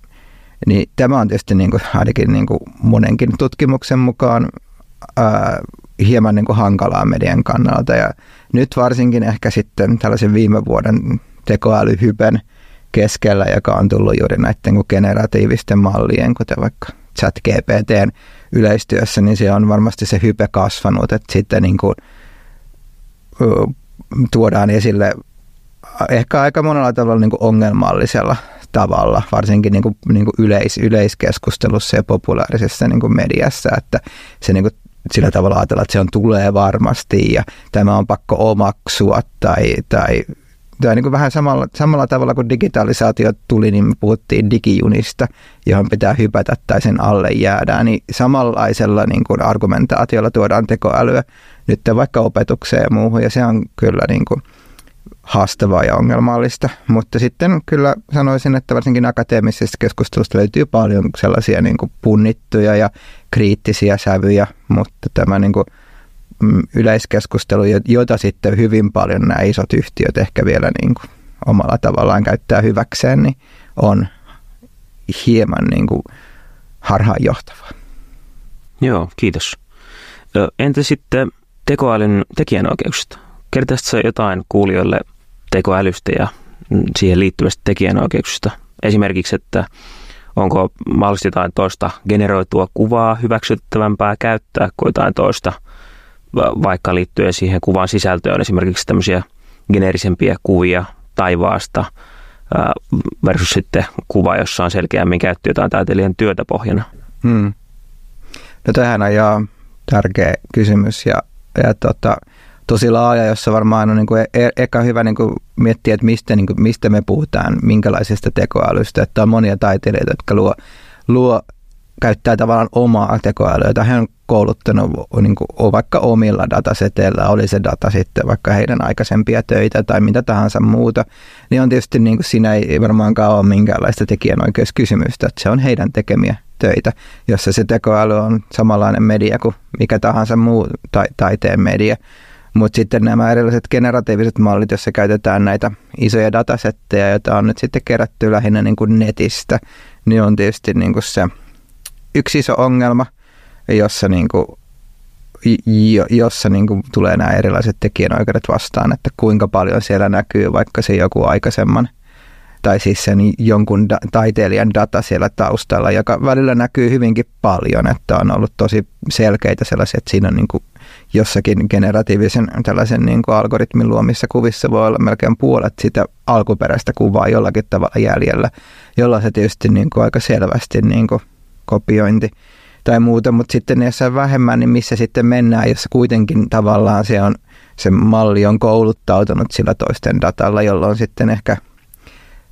tämä on tietysti niin kuin, ainakin niin kuin monenkin tutkimuksen mukaan hieman niin kuin hankalaa median kannalta. Ja nyt varsinkin ehkä sitten tällaisen viime vuoden tekoälyhypen keskellä, joka on tullut juuri näiden generatiivisten mallien, kuten vaikka Chat-GPTn yleistyössä, niin se on varmasti se hype kasvanut, että sitten niin kuin tuodaan esille ehkä aika monella tavalla niin kuin ongelmallisella tavalla, varsinkin niin kuin yleiskeskustelussa ja populaarisessa niin kuin mediassa, että se niin kuin sillä tavalla ajatellaan, että se on tulee varmasti ja tämä on pakko omaksua tai niin kuin vähän samalla tavalla kuin digitalisaatio tuli, niin me puhuttiin digijunista, johon pitää hypätä tai sen alle jäädään, niin samanlaisella niin kuin argumentaatiolla tuodaan tekoälyä nyt vaikka opetukseen ja muuhun, ja se on kyllä niin kuin haastavaa ja ongelmallista, mutta sitten kyllä sanoisin, että varsinkin akateemisesta keskustelusta löytyy paljon sellaisia niin kuin punnittuja ja kriittisiä sävyjä, mutta tämä niin kuin yleiskeskustelu, jota sitten hyvin paljon nämä isot yhtiöt ehkä vielä niin kuin omalla tavallaan käyttää hyväkseen, niin on hieman niin kuin harhaanjohtavaa. Joo, kiitos. Entä sitten tekoälyn tekijänoikeukset? Kertaisitko jotain kuulijoille tekoälystä ja siihen liittyvästä tekijänoikeuksista? Esimerkiksi, että onko mahdollisesti jotain toista generoitua kuvaa hyväksyttävämpää käyttää kuin jotain toista, vaikka liittyen siihen kuvan sisältöön esimerkiksi tämmöisiä geneerisempiä kuvia taivaasta versus sitten kuva, jossa on selkeämmin käytetty jotain taiteilijan työtä pohjana. No tämähän on jo tärkeä kysymys ja tosi laaja, jossa varmaan on niin kuin eka hyvä niin kuin miettiä, että mistä me puhutaan, minkälaisesta tekoälystä, että on monia taiteilijoita, jotka käyttää tavallaan omaa tekoälyä, jota hän on kouluttanut niin kuin vaikka omilla dataseteillä, oli se data sitten vaikka heidän aikaisempia töitä tai mitä tahansa muuta, niin on tietysti niin kuin siinä ei varmaankaan ole minkäänlaista tekijänoikeuskysymystä, että se on heidän tekemiä töitä, jossa se tekoäly on samanlainen media kuin mikä tahansa muu taiteen media. Mutta sitten nämä erilaiset generatiiviset mallit, joissa käytetään näitä isoja datasetteja, joita on nyt sitten kerätty lähinnä niin kuin netistä, niin on tietysti niin kuin se yksi iso ongelma, jossa, niin kuin, jossa niin kuin tulee nämä erilaiset tekijänoikeudet vastaan, että kuinka paljon siellä näkyy vaikka se joku aikaisemman, tai siis sen jonkun taiteilijan data siellä taustalla, joka välillä näkyy hyvinkin paljon, että on ollut tosi selkeitä sellaisia, että siinä on niin kuin jossakin generatiivisen tällaisen niin kuin algoritmin luomissa kuvissa voi olla melkein puolet sitä alkuperäistä kuvaa jollakin tavalla jäljellä, jolla se tietysti niin kuin aika selvästi niin kuin kopiointi tai muuta, mutta sitten jossain vähemmän, niin missä sitten mennään, jossa kuitenkin tavallaan se malli on kouluttautunut sillä toisten datalla, jolloin sitten ehkä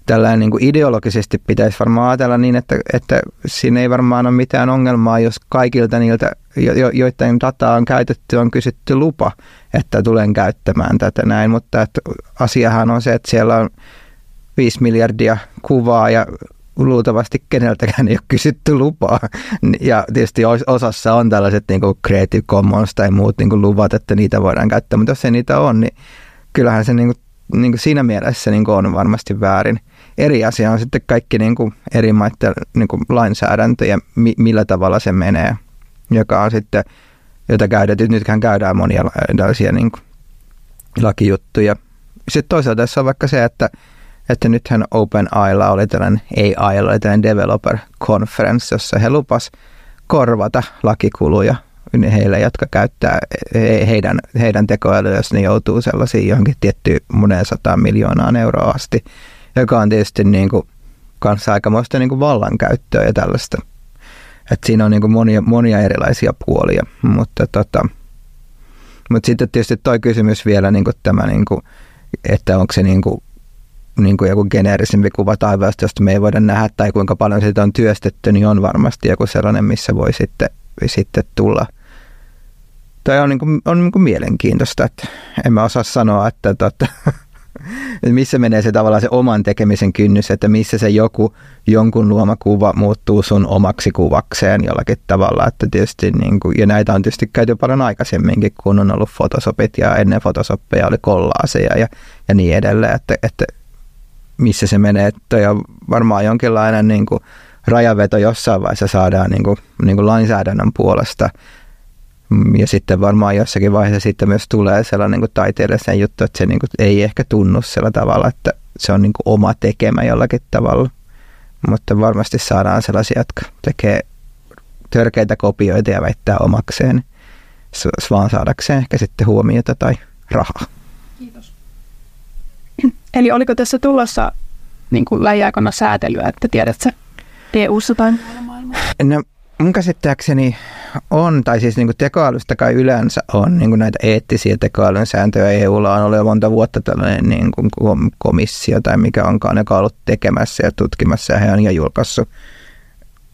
tällainen niin kuin ideologisesti pitäisi varmaan ajatella niin, että siinä ei varmaan ole mitään ongelmaa, jos kaikilta niiltä, joiden dataa on käytetty, on kysytty lupa, että tulen käyttämään tätä näin, mutta että asiahan on se, että siellä on 5 miljardia kuvaa ja luultavasti keneltäkään ei ole kysytty lupaa. Ja tietysti osassa on tällaiset niin kuin Creative Commons tai muut niin kuin luvat, että niitä voidaan käyttää, mutta jos ei niitä ole, niin kyllähän se niin kuin siinä mielessä niin kuin on varmasti väärin. Eri asia on sitten kaikki niin kuin eri maiden niin kuin lainsäädäntö ja millä tavalla se menee, joka on sitten, jota käydään. Nythän käydään monia tällaisia niin kuin lakijuttuja. Sitten toisaalta tässä on vaikka se, että nythän Open AIlla oli tällainen developer conference, jossa he lupas korvata lakikuluja heille, jotka käyttää heidän tekoälyä, jos ne joutuu sellaisiin johonkin tiettyyn moneen 100 miljoonaa euroa asti, joka on tietysti niin kuin kanssa aikamoista niin kuin vallankäyttöä ja tällaista. Että siinä on niin kuin monia erilaisia puolia, mutta sitten tietysti toi kysymys vielä, niin kuin tämä, niin kuin, että onko se niin kuin joku geneerisempi kuva taivaasta, josta me ei voida nähdä, tai kuinka paljon sitä on työstetty, niin on varmasti joku sellainen, missä voi sitten tulla. Tai on niin kuin mielenkiintoista, että en mä osaa sanoa, että missä menee se tavallaan se oman tekemisen kynnys, että missä se jonkun luoma kuva muuttuu sun omaksi kuvakseen jollakin tavalla, että tietysti niin kuin, ja näitä on tietysti käyty paljon aikaisemminkin, kun on ollut Photoshopit ja ennen Photoshopia oli kollaaseja ja niin edelleen, että missä se menee, että varmaan jonkinlainen niin kuin rajaveto jossain vaiheessa saadaan niin kuin lainsäädännön puolesta. Ja sitten varmaan jossakin vaiheessa sitten myös tulee sellainen niin kuin taiteellinen juttu, että se niin kuin ei ehkä tunnu sillä tavalla, että se on niin kuin oma tekemä jollakin tavalla. Mutta varmasti saadaan sellaisia, jotka tekee törkeitä kopioita ja väittää omakseen, vaan saadakseen ehkä sitten huomiota tai rahaa. Kiitos. Eli oliko tässä tulossa niin kuin lähiaikana säätelyä, että tiedätkö EU-ssa tai maailmassa? No mun käsittääkseni on, tai siis niin kuin tekoälystä kai yleensä on niin kuin näitä eettisiä tekoälyn sääntöjä. EUlla on ollut jo monta vuotta tällainen niin kuin komissio tai mikä onkaan, joka on ollut tekemässä ja tutkimassa, ja he on jo julkaissut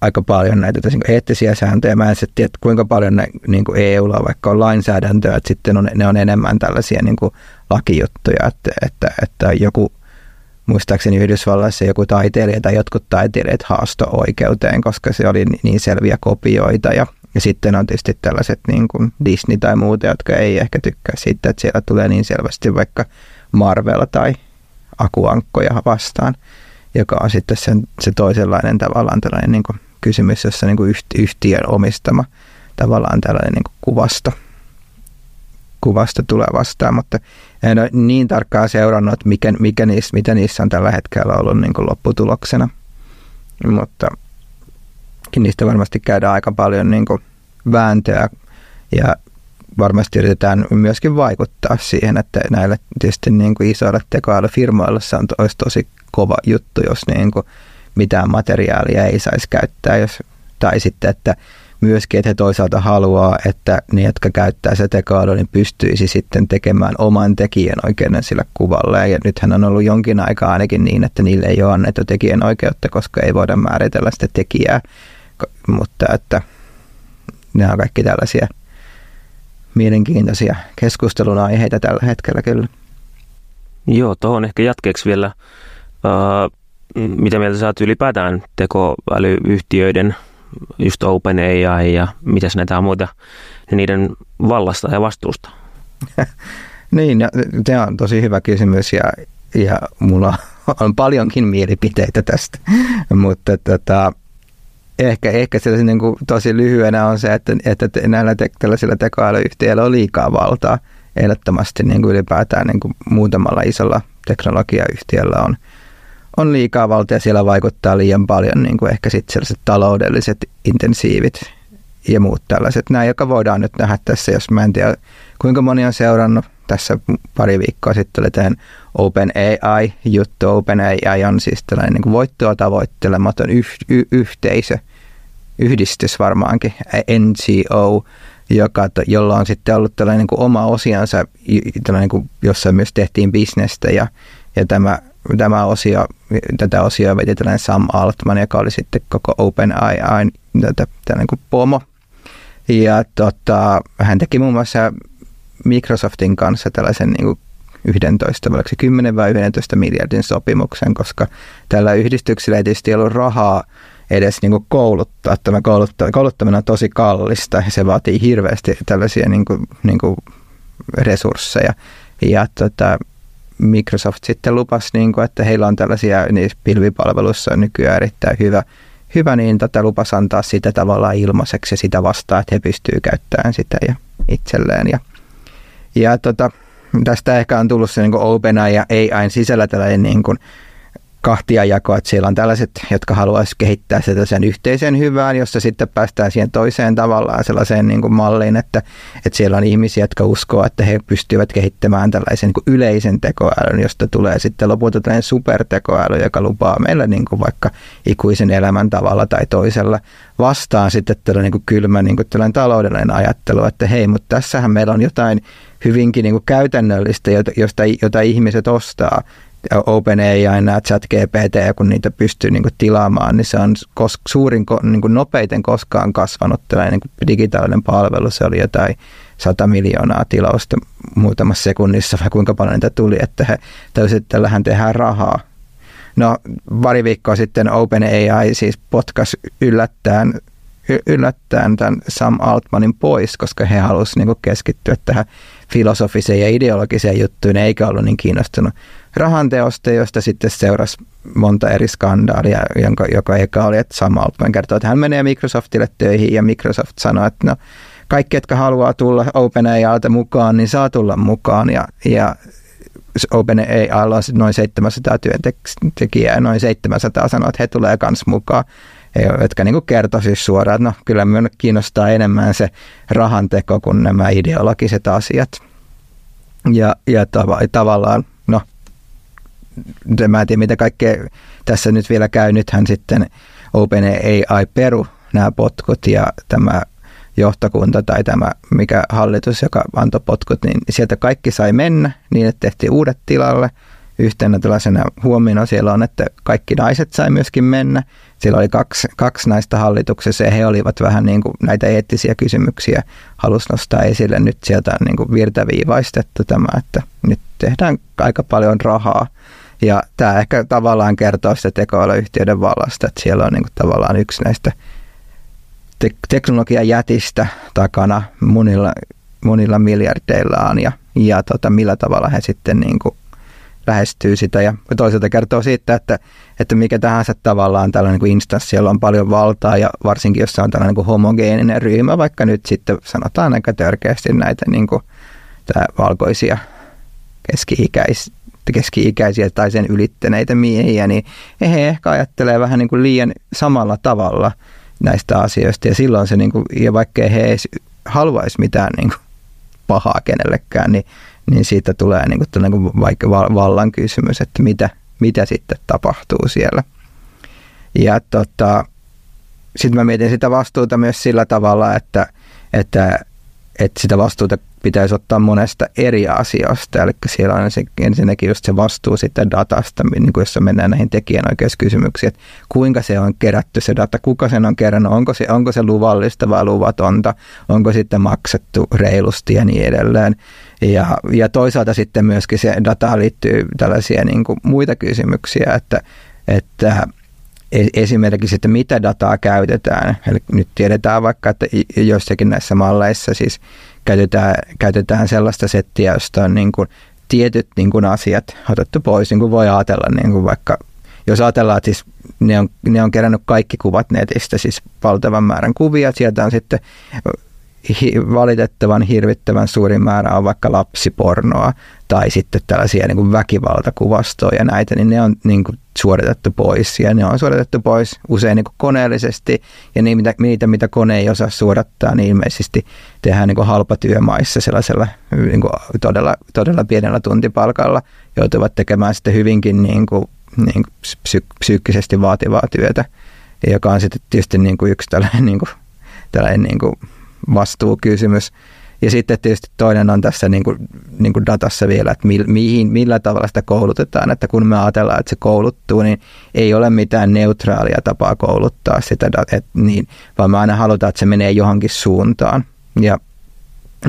aika paljon näitä niin kuin eettisiä sääntöjä. Mä en sitten tiedä, kuinka paljon ne, niin kuin EUlla on, vaikka on lainsäädäntöä, että sitten on, ne on enemmän tällaisia niin kuin lakijuttuja, että joku, muistaakseni Yhdysvalloissa joku taiteilija tai jotkut taiteilijat haastoi oikeuteen, koska se oli niin selviä kopioita. Ja sitten on tietysti tällaiset niin kuin Disney tai muuta, jotka ei ehkä tykkää siitä, että siellä tulee niin selvästi vaikka Marvel tai Akuankkoja vastaan, joka on sitten se toisenlainen tavallaan tällainen niin kuin kysymys, jossa niin kuin yhtiön omistama tavallaan tällainen niin kuin kuvasta tulee vastaan, mutta en ole niin tarkkaan seurannut, että mitä niissä on tällä hetkellä ollut niin kuin lopputuloksena. Mutta niistä varmasti käydään aika paljon niin kuin vääntöä ja varmasti yritetään myöskin vaikuttaa siihen, että näillä tietysti niin kuin isoilla tekoälyfirmoilla se olisi tosi kova juttu, jos niin kuin mitään materiaalia ei saisi käyttää, tai sitten, että myöskin, että he toisaalta haluaa, että ne, jotka käyttää se tekoälyä, niin pystyisi sitten tekemään oman tekijänoikeuden sillä kuvalla. Ja nythän on ollut jonkin aikaa ainakin niin, että niille ei ole annettu tekijänoikeutta, koska ei voida määritellä sitä tekijää. Mutta että nämä on kaikki tällaisia mielenkiintoisia keskustelun aiheita tällä hetkellä kyllä. Joo, tuohon ehkä jatkeeksi vielä. Mitä mieltä sä oot ylipäätään tekoälyyhtiöiden just Open AI ja mitäs näitä muuta, niiden vallasta ja vastuusta? Niin, tämä on tosi hyvä kysymys ja mulla on paljonkin mielipiteitä tästä, mutta ehkä sellaisen niin kuin tosi lyhyenä on se, että näillä tällaisilla tekoälyyhtiöillä on liikaa valtaa. Ehdottomasti niin kuin ylipäätään niin kuin muutamalla isolla teknologiayhtiöllä on liikaa valtaa ja siellä vaikuttaa liian paljon niin kuin ehkä sitten sellaiset taloudelliset intensiivit ja muut tällaiset. Nämä, jotka voidaan nyt nähdä tässä, jos mä en tiedä kuinka moni on seurannut. Tässä pari viikkoa sitten oli tähän Open AI-juttu. Open AI on siis tällainen niin kuin voittoa tavoittelematon yhteisö, yhdistys varmaankin, NGO, jolla on sitten ollut tällainen niin kuin oma osiansa, tällainen niin kuin, jossa myös tehtiin bisnestä ja tätä osioa veti tällainen Sam Altman, joka oli sitten koko OpenAI:n niin pomo. Ja hän teki muun muassa Microsoftin kanssa tällaisen niin 10-11 miljardin sopimuksen, koska tällä yhdistyksellä ei tietysti ollut rahaa edes niin kouluttaa. Tämä kouluttaminen on tosi kallista ja se vaatii hirveästi tällaisia niin kuin resursseja. Ja Microsoft sitten lupasi, että heillä on tällaisia pilvipalveluissa nykyään erittäin hyvä niin lupasi antaa sitä tavallaan ilmaiseksi ja sitä vastaan, että he pystyvät käyttämään sitä ja itselleen. Ja tästä ehkä on tullut se niin kuin OpenAI ja AI:n sisällä tällainen niin kuin kahtiajako, että siellä on tällaiset, jotka haluaisi kehittää sitä sen yhteisen hyvään, jossa sitten päästään siihen toiseen tavallaan sellaiseen niin kuin malliin, että siellä on ihmisiä, jotka uskoo, että he pystyvät kehittämään tällaisen niin kuin yleisen tekoälyn, josta tulee sitten lopulta tällainen supertekoäly, joka lupaa meille niin kuin vaikka ikuisen elämän tavalla tai toisella vastaan sitten tällainen niin kuin kylmä niin kuin tällainen taloudellinen ajattelu, että hei, mutta tässähän meillä on jotain hyvinkin niin kuin käytännöllistä, jota ihmiset ostaa. OpenAI ja nämä Chat-GPT, kun niitä pystyy niin kuin tilaamaan, niin se on nopeiten koskaan kasvanut tällainen niin kuin digitaalinen palvelu. Se oli jotain 100 miljoonaa tilausta muutamassa sekunnissa, vai kuinka paljon niitä tuli, että he täysin, tällähän tehdään rahaa. No, pari viikkoa sitten OpenAI siis potkasi yllättäen tämän Sam Altmanin pois, koska he halusivat niin kuin keskittyä tähän filosofiseen ja ideologiseen juttuun, eikä ollut niin kiinnostunut rahanteosta, josta sitten seurasi monta eri skandaalia, joka eka oli, että Sam Altman kertoo, että hän menee Microsoftille töihin ja Microsoft sanoi, että no, kaikki, jotka haluaa tulla OpenAI:lta mukaan, niin saa tulla mukaan ja Open AI:lla on noin 700 työntekijää ja noin 700 sanoo, että he tulee kans mukaan, jotka niin kuin kertoi siis suoraan, että no, kyllä minua kiinnostaa enemmän se rahanteko kuin nämä ideologiset asiat. Ja tavallaan, no, mä en tiedä mitä kaikkea tässä nyt vielä käy. Nythän sitten Open AI peru nämä potkut ja tämä johtokunta tai tämä mikä hallitus, joka antoi potkut, niin sieltä kaikki sai mennä, niin että tehtiin uudet tilalle. Yhtenä tällaisena huomiona siellä on, että kaikki naiset sai myöskin mennä. Siellä oli kaksi naista hallituksessa ja he olivat vähän niin kuin näitä eettisiä kysymyksiä halusi nostaa esille. Nyt sieltä on niin kuin virtaviivaistettu tämä, että nyt tehdään aika paljon rahaa. Ja tämä ehkä tavallaan kertoo sitä tekoäly-yhtiöiden vallasta, että siellä on niin kuin tavallaan yksi näistä teknologiajätistä takana monilla miljardeillaan ja millä tavalla he sitten niin kuin lähestyy sitä ja toisaalta kertoo siitä, että mikä tahansa tavallaan tällainen niin kuin instanssi, jolla on paljon valtaa ja varsinkin jos se on tällainen niin kuin homogeeninen ryhmä, vaikka nyt sitten sanotaan aika törkeästi näitä niin kuin, valkoisia keski-ikäisiä tai sen ylittäneitä miehiä, niin he ehkä ajattelee vähän niin kuin liian samalla tavalla näistä asioista ja silloin se, niin kuin, ja vaikkei he edes haluaisi mitään niin kuin pahaa kenellekään, niin siitä tulee niin kuin vaikka vallan kysymys, että mitä sitten tapahtuu siellä. Ja sitten mä mietin sitä vastuuta myös sillä tavalla, että sitä vastuuta pitäisi ottaa monesta eri asiasta. Eli siellä on ensinnäkin just se vastuu sitä datasta, niin kuin jossa mennään näihin tekijänoikeuskysymyksiin, että kuinka se on kerätty se data, kuka sen on kerännyt, onko se luvallista vai luvatonta, onko sitten maksettu reilusti ja niin edelleen. Ja toisaalta sitten myöskin se dataan liittyy tällaisia niin kuin muita kysymyksiä, että esimerkiksi, että mitä dataa käytetään. Eli nyt tiedetään vaikka, että joissakin näissä malleissa siis käytetään sellaista settiä, josta on niin kuin tietyt niin kuin asiat otettu pois, niin kuin voi ajatella niin kuin vaikka, jos ajatellaan, että siis ne on kerännyt kaikki kuvat netistä, siis valtavan määrän kuvia, sieltä on sitten valitettavan hirvittävän suuri määrä on vaikka lapsipornoa tai sitten tällaisia niin kuin väkivaltakuvastoja ja näitä, niin ne on niin kuin suoritettu pois ja ne on suoritettu pois usein niin kuin koneellisesti ja niitä, mitä kone ei osaa suodattaa, niin ilmeisesti tehdään niin kuin halpatyömaissa sellaisella niin kuin todella pienellä tuntipalkalla, joutuvat tekemään sitten hyvinkin niin kuin psyykkisesti vaativaa työtä, joka on sitten tietysti niin kuin yksi tällainen niin kuin vastuukysymys. Ja sitten tietysti toinen on tässä niin kuin datassa vielä, että millä tavalla sitä koulutetaan, että kun me ajatellaan, että se kouluttuu, niin ei ole mitään neutraalia tapaa kouluttaa sitä, niin, vaan me aina halutaan, että se menee johonkin suuntaan. Ja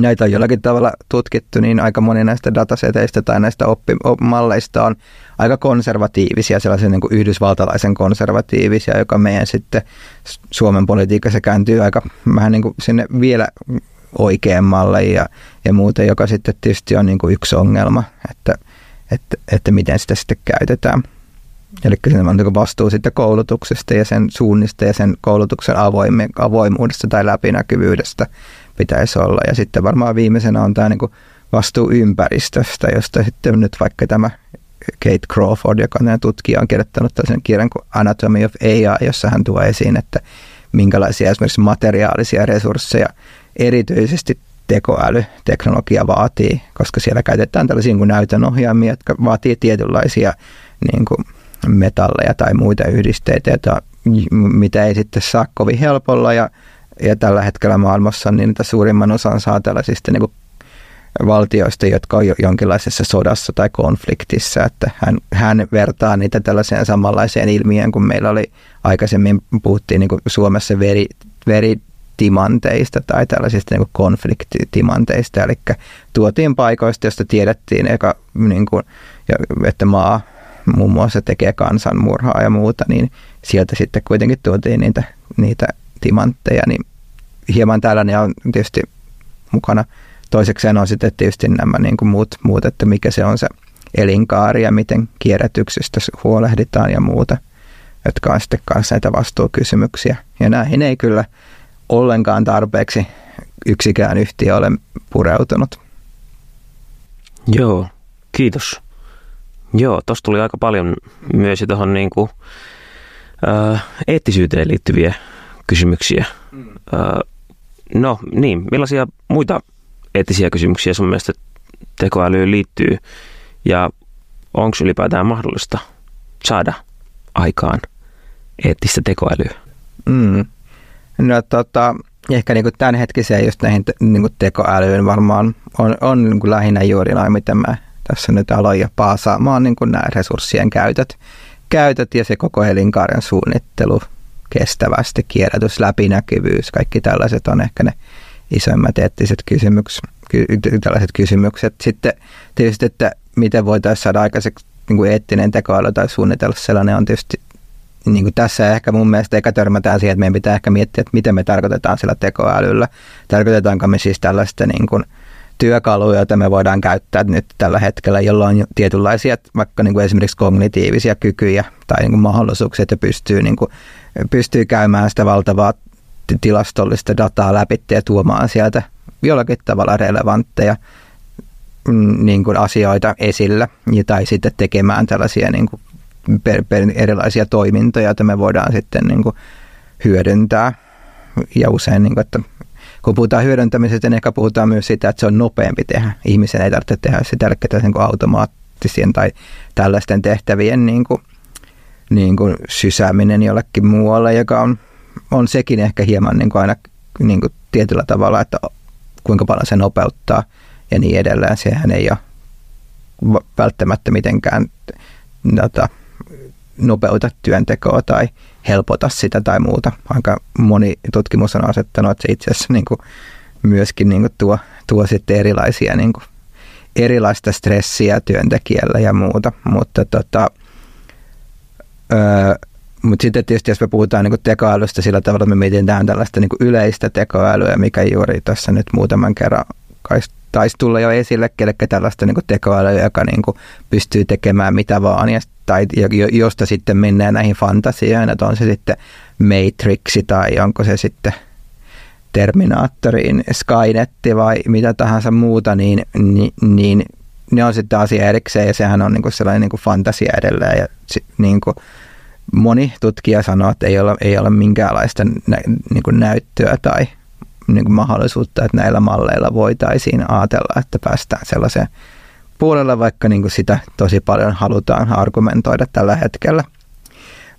näitä on jollakin tavalla tutkittu, niin aika moni näistä dataseteistä tai näistä malleista on aika konservatiivisia, sellaisia niin kuin yhdysvaltalaisen konservatiivisia, joka meidän sitten Suomen politiikassa kääntyy aika vähän niin kuin sinne vielä oikeammalle ja muuten, joka sitten tietysti on niin kuin yksi ongelma, että miten sitä sitten käytetään. Eli siinä on vastuu sitten koulutuksesta ja sen suunnista ja sen koulutuksen avoimuudesta tai läpinäkyvyydestä pitäisi olla. Ja sitten varmaan viimeisenä on tämä niin kuin vastuu ympäristöstä, josta sitten nyt vaikka tämä Kate Crawford, joka on tutkija, on kirjoittanut tällaisen kirjan kuin Anatomy of AI, jossa hän tuo esiin, että minkälaisia esimerkiksi materiaalisia resursseja erityisesti tekoälyteknologia vaatii, koska siellä käytetään tällaisia näytönohjaamia, jotka vaatii tietynlaisia niin kuin metalleja tai muita yhdisteitä, mitä ei sitten saa kovin helpolla ja tällä hetkellä maailmassa on niin, että suurimman osan saa tällaisista niin kuin valtioista, jotka on jonkinlaisessa sodassa tai konfliktissa, että hän vertaa niitä tällaiseen samanlaiseen ilmiöön, kun meillä oli aikaisemmin, puhuttiin niin kuin Suomessa veritimanteista tai tällaisista niin kuin konfliktitimanteista, eli tuotiin paikoista, josta tiedettiin, niin kuin, että maa muun muassa tekee kansanmurhaa ja muuta, niin sieltä sitten kuitenkin tuotiin niitä timantteja, niin hieman tällainen on tietysti mukana. Toisekseen on sitten tietysti nämä niin kuin muut, että mikä se on se elinkaari ja miten kierrätyksestä huolehditaan ja muuta, jotka on sitten kanssa näitä vastuukysymyksiä. Ja näihin ei kyllä ollenkaan tarpeeksi yksikään yhtiö ole pureutunut. Joo, kiitos. Joo, tuossa tuli aika paljon myös tuohon niinku, eettisyyteen liittyviä kysymyksiä. No niin, millaisia muita eettisiä kysymyksiä sun mielestä tekoälyyn liittyy ja onko ylipäätään mahdollista saada aikaan eettistä tekoälyä? No ehkä niin kuin tämänhetkisiä just näihin niin kuin tekoälyyn varmaan on niin kuin lähinnä juuri noin, mitä mä tässä nyt aloin ja paasaamaan niin kuin nämä resurssien käytöt ja se koko elinkaaren suunnittelu kestävästi, kierrätys, läpinäkyvyys, kaikki tällaiset on ehkä ne isoimmat eettiset kysymykset. Sitten tietysti, että miten voitaisiin saada aikaiseksi niin kuin eettinen tekoäly tai suunnitella sellainen on tietysti niin kuin tässä ehkä mun mielestä eikä törmätään siihen, että meidän pitää ehkä miettiä, että mitä me tarkoitetaan sillä tekoälyllä. Tarkoitetaanko me siis tällaista niin kuin työkaluja, joita me voidaan käyttää nyt tällä hetkellä, jolla on tietynlaisia vaikka niin kuin esimerkiksi kognitiivisia kykyjä tai niin kuin mahdollisuuksia, että pystyy käymään sitä valtavaa tilastollista dataa läpi ja tuomaan sieltä jollakin tavalla relevantteja niin kuin asioita esille tai sitten tekemään tällaisia niin kuin erilaisia toimintoja, joita me voidaan sitten niin kuin hyödyntää. Ja usein, niin kuin, että kun puhutaan hyödyntämisestä, niin ehkä puhutaan myös siitä, että se on nopeampi tehdä. Ihmisen ei tarvitse tehdä se tärkeää niin kuin automaattisen tai tällaisten tehtävien niin kuin sysääminen jollekin muualle, joka on sekin ehkä hieman niin kuin aina niin kuin tietyllä tavalla, että kuinka paljon se nopeuttaa ja niin edelleen. Sehän ei ole välttämättä mitenkään nopeuta työntekoa tai helpota sitä tai muuta. Aika moni tutkimus on asettanut, että se itse asiassa niin kuin myöskin niin kuin tuo sitten erilaisia, niin kuin, erilaista stressiä työntekijällä ja muuta. Mutta sitten tietysti, jos me puhutaan niin kuin tekoälystä sillä tavalla, että me mietitään tällaista niin kuin yleistä tekoälyä, mikä juuri tässä nyt muutaman kerran taisi tulla jo esille, kellekä tällaista niin kuin tekoälyä, joka niin kuin pystyy tekemään mitä vaan, tai josta sitten mennään näihin fantasioihin, että on se sitten Matrixi tai onko se sitten Terminaattoriin, Skynetti vai mitä tahansa muuta, niin ne on sitten asia erikseen ja sehän on niin kuin sellainen niin kuin fantasia edelleen ja niin kuin moni tutkija sanoo, että ei ole minkäänlaista niin kuin näyttöä tai niin kuin mahdollisuutta, että näillä malleilla voitaisiin ajatella, että päästään sellaiseen puolella, vaikka niin kuin sitä tosi paljon halutaan argumentoida tällä hetkellä.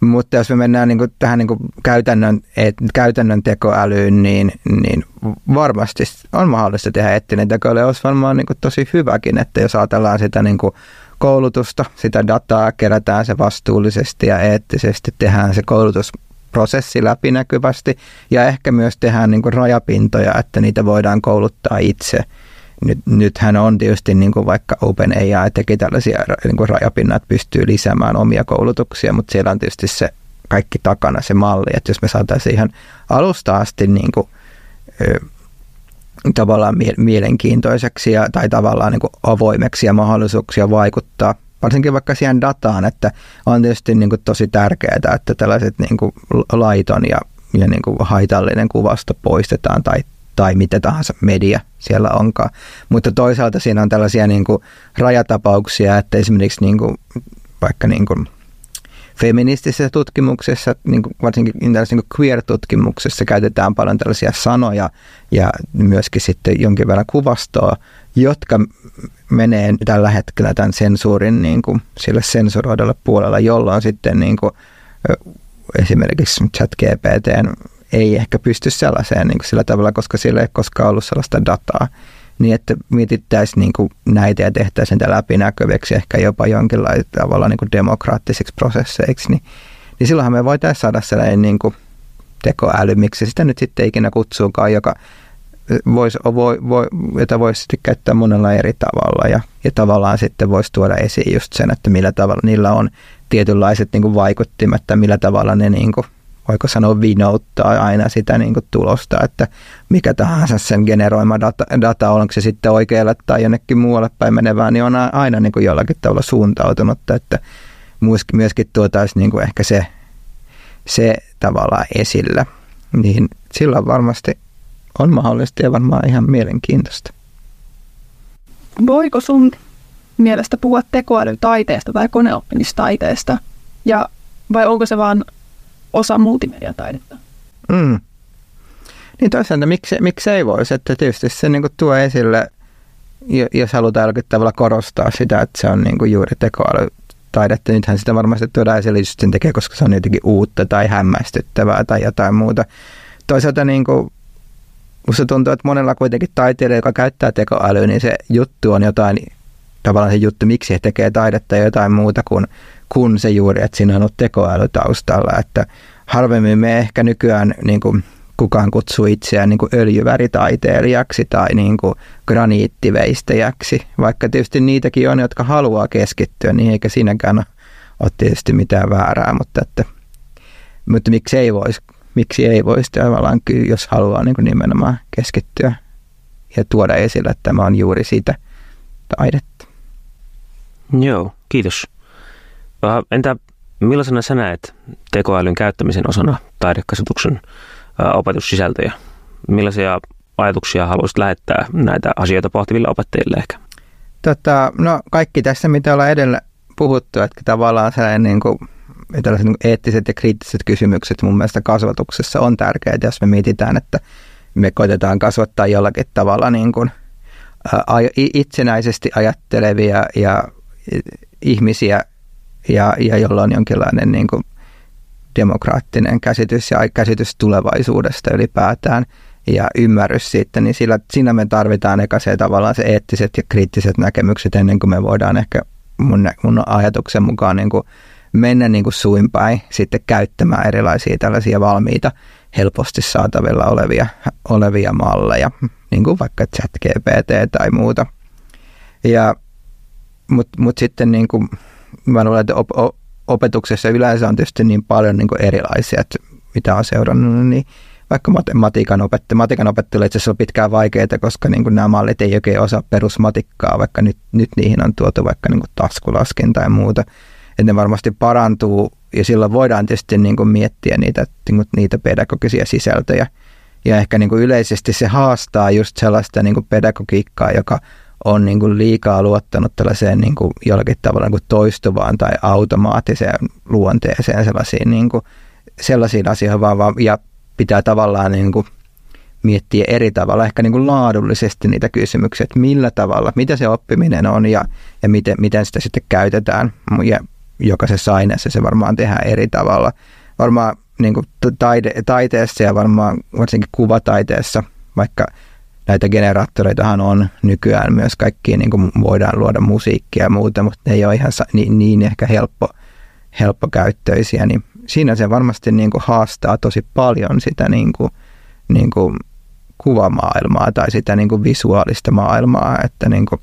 Mutta jos me mennään niin kuin tähän niin kuin käytännön tekoälyyn, niin varmasti on mahdollista tehdä eettinen tekoäly. Olisi varmaan niin kuin tosi hyväkin, että jos ajatellaan sitä niin kuin koulutusta, sitä dataa, kerätään se vastuullisesti ja eettisesti, tehdään se koulutusprosessi läpinäkyvästi ja ehkä myös tehdään niin kuin rajapintoja, että niitä voidaan kouluttaa itse. Nythän on tietysti niin kuin vaikka Open AI teki tällaisia niin kuin rajapinnat, pystyy lisäämään omia koulutuksia, mutta siellä on tietysti se kaikki takana se malli, että jos me saataisiin ihan alusta asti niin kuin, tavallaan mielenkiintoiseksi tai tavallaan niin kuin avoimeksi ja mahdollisuuksia vaikuttaa, varsinkin vaikka siihen dataan, että on tietysti niin kuin tosi tärkeää, että tällaiset niin kuin laiton ja niin kuin haitallinen kuvasto poistetaan tai mitä tahansa media siellä onkaan. Mutta toisaalta siinä on tällaisia niin kuin rajatapauksia, että esimerkiksi niin kuin, vaikka niin kuin feministisessä tutkimuksessa, niin kuin varsinkin tällaisessa niin kuin queer-tutkimuksessa käytetään paljon tällaisia sanoja ja myöskin sitten jonkin verran kuvastoa, jotka menee tällä hetkellä tämän sensuurin niin kuin sille sensuroidalle puolella, jolloin sitten niin kuin, esimerkiksi Chat-GPT:n ei ehkä pysty sellaiseen niin kuin sillä tavalla, koska sillä ei koskaan ollut sellaista dataa. Niin, että mietittäisiin niin kuin näitä ja tehtäisiin niitä läpinäkyväksi ehkä jopa jonkinlaisella tavalla niin kuin demokraattisiksi prosesseiksi. Niin silloinhan me voitaisiin saada sellainen niin kuin tekoäly, miksi sitä nyt sitten ikinä kutsuukaan, jota voisi sitten käyttää monella eri tavalla. Ja tavallaan sitten voisi tuoda esiin just sen, että millä tavalla niillä on tietynlaiset niin kuin vaikuttimet, että millä tavalla ne niin kuin voiko sanoa vinouttaa aina sitä niin kuin tulosta, että mikä tahansa sen generoima data onko se sitten oikealle tai jonnekin muualle päin menevää, niin on aina niin kuin jollakin tavalla suuntautunutta, että myöskin tuotaisiin niin kuin ehkä se tavallaan esillä. Niin silloin varmasti on mahdollista ja varmaan ihan mielenkiintoista. Voiko sun mielestä puhua tekoälytaiteesta tai koneoppimistaiteesta? Ja vai onko se vaan osa multimediataidetta? Mm. Niin toisaalta miksi ei voisi? Että tietysti se niin kuin tuo esille, jos halutaan jollakin tavalla korostaa sitä, että se on niin kuin juuri tekoälytaidetta. Nythän sitä varmasti tuodaan esille just sen tekee, koska se on jotenkin uutta tai hämmästyttävää tai jotain muuta. Toisaalta niin kuin musta tuntuu, että monella kuitenkin taiteilija, joka käyttää tekoälyä, niin se juttu on jotain, tavallaan se juttu, miksi he tekee taidetta ja jotain muuta kuin se juuri, että siinä on ollut tekoäly taustalla. Että harvemmin me ehkä nykyään niin kuin kukaan kutsuu itseään niin kuin öljyväritaiteilijaksi tai niin kuin graniittiveistäjäksi, vaikka tietysti niitäkin on, jotka haluaa keskittyä, niin eikä siinäkään ole tietysti mitään väärää, mutta miksi ei voisi? Miksi ei voisi tavallaan, jos haluaa niin kuin nimenomaan keskittyä ja tuoda esille, että tämä on juuri sitä taidetta. Joo, kiitos. Entä millaisena sä näet tekoälyn käyttämisen osana taidekasvatuksen opetussisältöjä? Millaisia ajatuksia haluaisit lähettää näitä asioita pohtiville opettajille ehkä? No kaikki tässä, mitä ollaan edellä puhuttu, että tavallaan sellainen niin kuin tällaiset eettiset ja kriittiset kysymykset mun mielestä kasvatuksessa on tärkeitä, jos me mietitään, että me koitetaan kasvattaa jollakin tavalla niin kuin itsenäisesti ajattelevia ja ihmisiä, ja jolla on jonkinlainen niin kuin demokraattinen käsitys ja käsitys tulevaisuudesta ylipäätään ja ymmärrys siitä, niin siinä me tarvitaan eka se tavallaan se eettiset ja kriittiset näkemykset ennen kuin me voidaan ehkä mun ajatuksen mukaan niin kuin mennä niin kuin suin päin sitten käyttämään erilaisia tällaisia valmiita, helposti saatavilla olevia malleja, niin kuin vaikka Chat-GPT tai muuta. Mutta sitten niin kuin, mä luulen, että opetuksessa yleensä on tietysti niin paljon niin kuin erilaisia, että mitä on seurannut, niin vaikka matikan opettajille itse asiassa on pitkään vaikeaa, koska niin kuin nämä mallit ei oikein osaa perusmatikkaa, vaikka nyt niihin on tuotu vaikka niin kuin taskulaskin tai muuta. Että ne varmasti parantuu ja silloin voidaan tietysti niin kuin miettiä niitä pedagogisia sisältöjä. Ja ehkä niin kuin yleisesti se haastaa just sellaista niin kuin pedagogiikkaa, joka on niin kuin liikaa luottanut tällaiseen niin kuin jollakin tavalla niin kuin toistuvaan tai automaattiseen luonteeseen sellaisiin asioihin vaan ja pitää tavallaan niin kuin miettiä eri tavalla, ehkä niin kuin laadullisesti niitä kysymyksiä, että millä tavalla, mitä se oppiminen on ja miten sitä sitten käytetään. Ja jokaisessa aineessa se varmaan tehdään eri tavalla. Varmaan niin kuin taiteessa ja varmaan varsinkin kuvataiteessa, vaikka näitä generaattoreitahan on nykyään myös kaikkiin, niin kuin voidaan luoda musiikkia ja muuta, mutta ne ei ole ihan niin ehkä helppokäyttöisiä. Niin siinä se varmasti niin kuin haastaa tosi paljon sitä niin kuin kuvamaailmaa tai sitä niin kuin visuaalista maailmaa, että, niin kuin,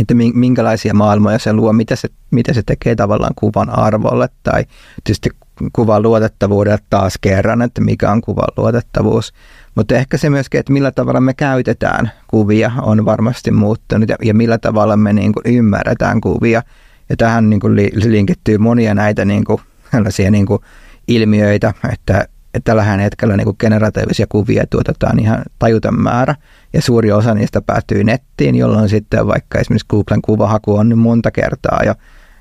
että minkälaisia maailmoja se luo, mitä se tekee tavallaan kuvan arvolle tai tietysti kuvan luotettavuudelle taas kerran, että mikä on kuvan luotettavuus. Mutta ehkä se myöskin, että millä tavalla me käytetään kuvia on varmasti muuttunut ja millä tavalla me niin kuin ymmärretään kuvia. Ja tähän niin kuin linkittyy monia näitä niin kuin, tällaisia niin kuin ilmiöitä, että tällä hetkellä niin kuin generatiivisia kuvia tuotetaan ihan tajuton määrä ja suuri osa niistä päätyy nettiin, jolloin sitten vaikka esimerkiksi Googlen kuvahaku on nyt monta kertaa jo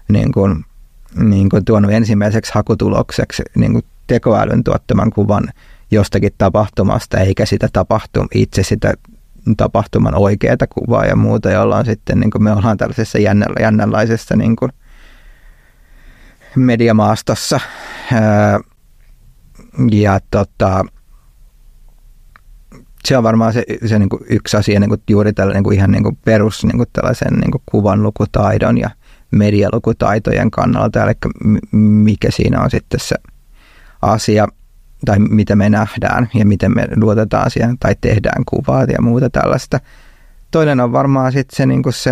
niin kuin tuonut ensimmäiseksi hakutulokseksi niin kuin tekoälyn tuottaman kuvan jostakin tapahtumasta eikä sitä itse sitä tapahtuman oikeaa kuvaa ja muuta, jolloin sitten niin kuin me ollaan tällaisessa jännänlaisessa niin kuin mediamaastossa. Ja se on varmaan se niin kuin yksi asia niin kuin juuri tällainen niin ihan niin kuin perus niin kuin tällaisen niin kuin kuvanlukutaidon ja medialukutaitojen kannalta, eli mikä siinä on sitten se asia tai mitä me nähdään ja miten me luotetaan siihen tai tehdään kuvaa ja muuta tällaista. Toinen on varmaan sitten se, niin kuin se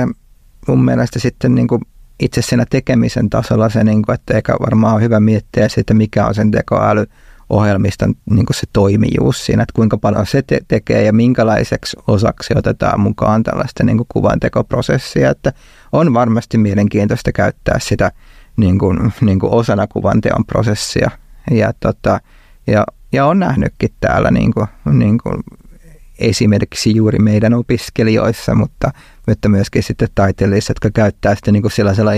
mun mielestä sitten niin kuin itse siinä tekemisen tasolla se, niin kuin, että eikä varmaan ole hyvä miettiä sitä, mikä on sen tekoäly ohjelmiston niin kuin se toimijuus siinä, että kuinka paljon se tekee ja minkälaiseksi osaksi otetaan mukaan tällaista niin kuin kuvantekoprosessia, että on varmasti mielenkiintoista käyttää sitä niin kuin osana kuvanteon prosessia ja on nähnytkin täällä niin kuin esimerkiksi juuri meidän opiskelijoissa, mutta myöskin sitten taiteilijoissa, jotka käyttää sitä niin kuin sellaisella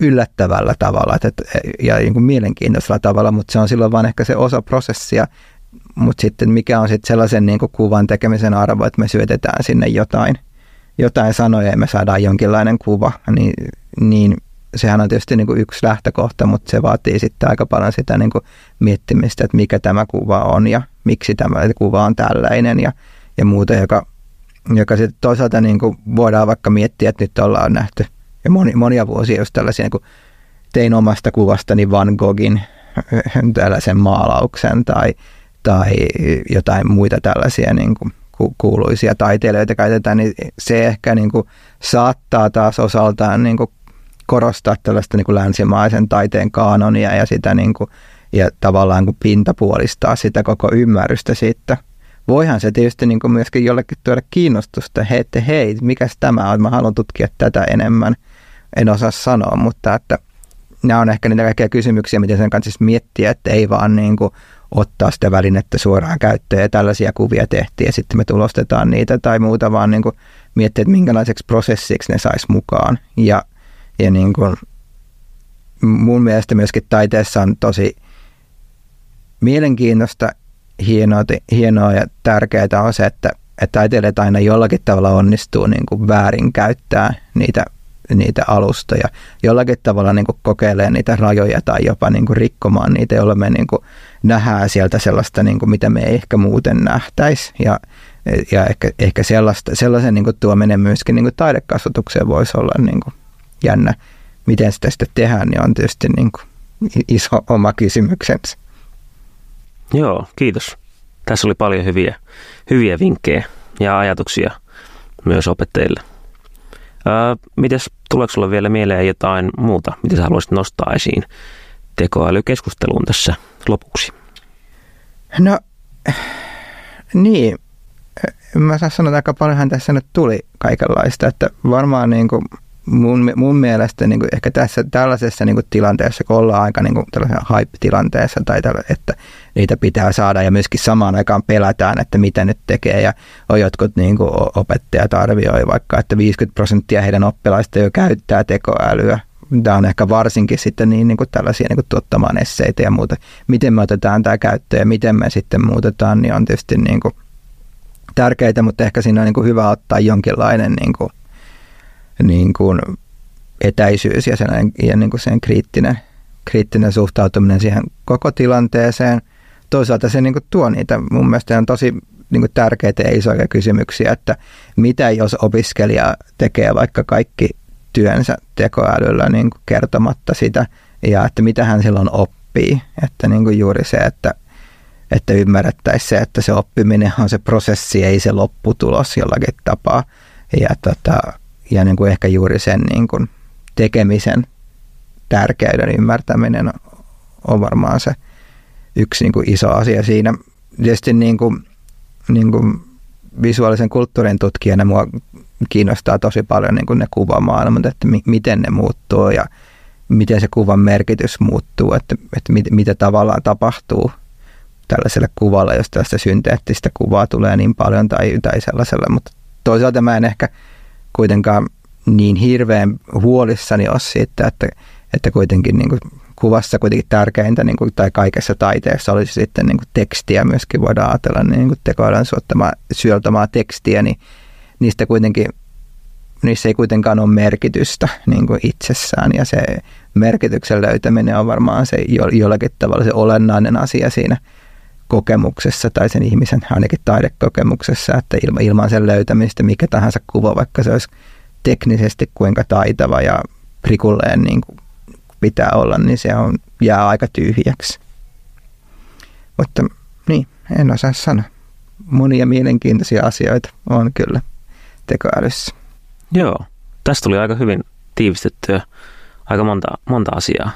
yllättävällä tavalla ja niin kuin mielenkiintoisella tavalla, mutta se on silloin vaan ehkä se osa prosessia, mutta sitten mikä on sitten sellaisen niin kuin kuvan tekemisen arvo, että me syötetään sinne jotain sanoja ja me saadaan jonkinlainen kuva, niin sehän on tietysti niin kuin yksi lähtökohta, mutta se vaatii sitten aika paljon sitä niin kuin miettimistä, että mikä tämä kuva on ja miksi tämä kuva on tällainen ja muuta, joka sitten toisaalta niin kuin voidaan vaikka miettiä, että nyt ollaan nähty ja monia vuosia just tällaisia, niin kuin tein omasta kuvastani Van Goghin tällaisen maalauksen tai jotain muita tällaisia niin kuin kuuluisia taiteilijoita käytetään, niin se ehkä niin kuin saattaa taas osaltaan niin kuin korostaa tällaista niin kuin länsimaisen taiteen kaanonia ja sitä niin kuin, ja tavallaan kun pintapuolistaa sitä koko ymmärrystä siitä. Voihan se tietysti niin kuin myöskin jollekin tuoda kiinnostusta, että hei, mikäs tämä on, mä haluan tutkia tätä enemmän, en osaa sanoa, mutta että nämä on ehkä niitä kaikkia kysymyksiä, miten sen kanssa siis miettiä, että ei vaan niin kuin ottaa sitä välinettä suoraan käyttöön ja tällaisia kuvia tehtiin ja sitten me tulostetaan niitä tai muuta, vaan niin kuin miettiä, että minkälaiseksi prosessiksi ne sais mukaan ja niin kuin mun mielestä myöskin taiteessa on tosi mielenkiintoista, hienoa ja tärkeää on se, että taiteilijat aina jollakin tavalla onnistuu niin kuin väärinkäyttää niitä alustoja, jollakin tavalla niin kuin kokeilee niitä rajoja tai jopa niin kuin rikkomaan niitä, jolloin me niin kuin nähdään sieltä sellaista, niin kuin mitä me ei ehkä muuten nähtäisi ja ehkä sellaisen niin kuin tuominen myöskin niin kuin taidekasvatukseen voisi olla niin kuin jännä. Miten sitä sitten tehdään, niin on tietysti niin kuin iso oma kysymyksensä. Joo, kiitos. Tässä oli paljon hyviä vinkkejä ja ajatuksia myös opettajille. Mites, tuleeko sinulle vielä mieleen jotain muuta, mitä haluaisit nostaa esiin tekoälykeskusteluun tässä lopuksi? No niin, mä saan sanoa, että aika paljonhan tässä nyt tuli kaikenlaista, että varmaan niin kuin mun mielestä niin kuin ehkä tässä tällaisessa niin kuin tilanteessa, kun ollaan aika niin kuin tällaisessa hype-tilanteessa, tai että niitä pitää saada ja myöskin samaan aikaan pelätään, että mitä nyt tekee ja on jotkut niin kuin opettajat arvioi vaikka, että 50% heidän oppilaista jo käyttää tekoälyä. Tämä on ehkä varsinkin sitten niin kuin tällaisia niin kuin tuottamaan esseitä ja muuta. Miten me otetaan tämä käyttöön ja miten me sitten muutetaan, niin on tietysti niin kuin tärkeitä, mutta ehkä siinä on niin kuin hyvä ottaa jonkinlainen niin kuin etäisyys ja sen kriittinen suhtautuminen siihen koko tilanteeseen. Toisaalta se niin kuin tuo niitä, mun mielestä on tosi niin kuin tärkeitä ja isoja kysymyksiä, että mitä jos opiskelija tekee vaikka kaikki työnsä tekoälyllä niin kuin kertomatta sitä, ja että mitä hän silloin oppii, että niin kuin juuri se, että ymmärrettäisiin se, että se oppiminen on se prosessi, ei se lopputulos jollakin tapaa, ja niin kuin ehkä juuri sen niin kuin tekemisen tärkeyden ymmärtäminen on varmaan se yksi niin kuin iso asia siinä. Tietysti niin kuin visuaalisen kulttuurin tutkijana mua kiinnostaa tosi paljon niin kuin ne kuvamaailmat, että miten ne muuttuu ja miten se kuvan merkitys muuttuu, että mitä tavallaan tapahtuu tällaiselle kuvalle, jos tällaista synteettistä kuvaa tulee niin paljon tai sellaisella, mutta toisaalta mä en ehkä kuitenkaan niin hirveän huolissani ole siitä, että kuitenkin niin kuin kuvassa kuitenkin tärkeintä niin kuin, tai kaikessa taiteessa olisi sitten niin kuin tekstiä, myöskin voidaan ajatella niin kuin tekoälyn syöltämää tekstiä, niin niissä ei kuitenkaan ole merkitystä niin kuin itsessään, ja se merkityksen löytäminen on varmaan se jollakin tavalla se olennainen asia siinä kokemuksessa tai sen ihmisen ainakin taidekokemuksessa, että ilman sen löytämistä mikä tahansa kuva, vaikka se olisi teknisesti kuinka taitava ja prikulleen niin kuin pitää olla, niin se jää aika tyhjäksi. Mutta niin, en osaa sanoa. Monia mielenkiintoisia asioita on kyllä tekoälyssä. Joo, tästä tuli aika hyvin tiivistettyä aika monta asiaa.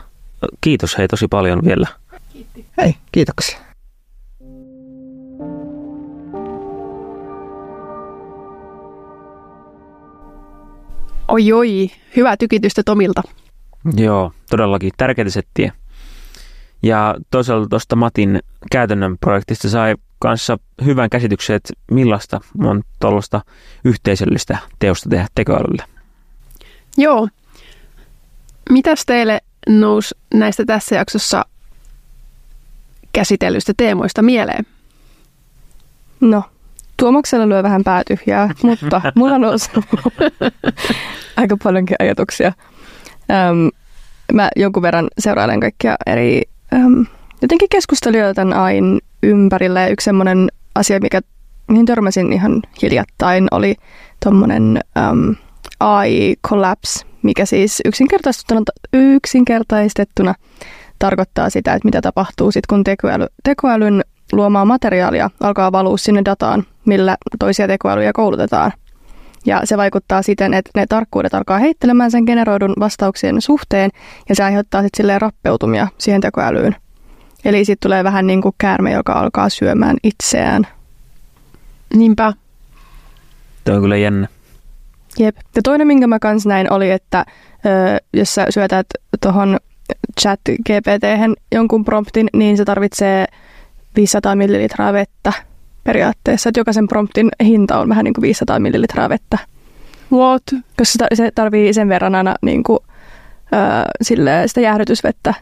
Kiitos hei tosi paljon vielä. Kiitti. Hei, kiitoksia. Oi, hyvää tykitystä Tomilta. Joo, todellakin tärkeitä settiä. Ja toisaalta tuosta Matin käytännön projektista sai kanssa hyvän käsityksen, että millaista on tuollaista yhteisöllistä teosta tehdä tekoälyllä. Joo. Mitäs teille nousi näistä tässä jaksossa käsitellyistä teemoista mieleen? No, Tuomaksella lyö vähän pää tyhjää, mutta mulla nousi aika paljonkin ajatuksia. Mä jonkun verran seurailen kaikkia eri jotenkin keskusteluja tämän ain ympärillä. Ja yksi semmoinen asia, mihin törmäsin ihan hiljattain, oli tommoinen AI collapse, mikä siis yksinkertaistettuna tarkoittaa sitä, että mitä tapahtuu sitten, kun tekoälyn luomaa materiaalia alkaa valua sinne dataan, millä toisia tekoälyjä koulutetaan. Ja se vaikuttaa siten, että ne tarkkuudet alkaa heittelemään sen generoidun vastauksien suhteen, ja se aiheuttaa sitten silleen rappeutumia siihen tekoälyyn. Eli siitä tulee vähän niin kuin käärme, joka alkaa syömään itseään. Niinpä. Tämä on kyllä jännä. Jep. Ja toinen, minkä mä kans näin, oli, että jos sä syötät tuohon Chat-GPT:hen jonkun promptin, niin se tarvitsee 500 millilitraa vettä periaatteessa. Että jokaisen promptin hinta on vähän niin kuin 500 millilitraa vettä. What? Koska se tarvii sen verran aina niin kuin, sitä jäähdytysvettä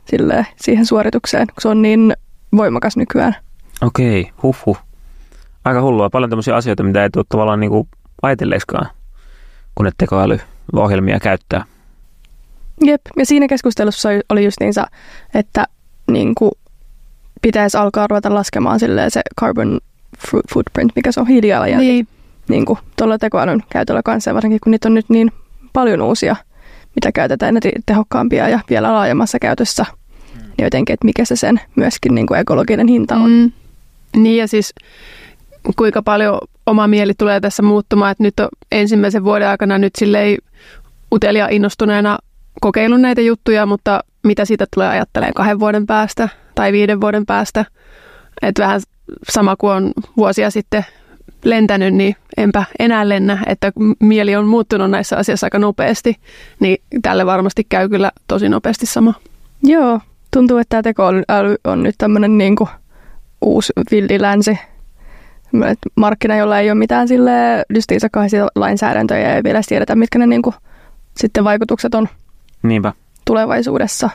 siihen suoritukseen, kun se on niin voimakas nykyään. Okei, huhhuh. Aika hullua. Paljon tämmöisiä asioita, mitä ei tule tavallaan niin kuin ajatelleiskaan, kun et tekoälyohjelmia käyttää. Jep, ja siinä keskustelussa oli just niinsä, että niin kuin pitäisi alkaa ruveta laskemaan se carbon footprint, mikä se on hiilijalanjälki. Niin kuin tuolla tekoälyn käytöllä kanssa, varsinkin kun niitä on nyt niin paljon uusia, mitä käytetään, ne tehokkaampia ja vielä laajemmassa käytössä. Niin jotenkin, että mikä se sen myöskin niin kuin ekologinen hinta on. Niin ja siis kuinka paljon oma mieli tulee tässä muuttumaan, että nyt on ensimmäisen vuoden aikana nyt silleen utelia innostuneena kokeillut näitä juttuja, mutta mitä siitä tulee ajattelemaan 2 vuoden päästä tai 5 vuoden päästä. Että vähän sama kuin on vuosia sitten lentänyt, niin enpä enää lennä, että mieli on muuttunut näissä asioissa aika nopeasti, niin tälle varmasti käy kyllä tosi nopeasti sama. Joo, tuntuu, että tämä tekoäly on nyt tämmöinen niin kuin uusi villilänsi. Markkina, jolla ei ole mitään silleen justiisakaisia lainsäädäntöjä ja ei vielä tiedetä, mitkä ne niin kuin sitten vaikutukset on. Niinpä. Tulevaisuudessa.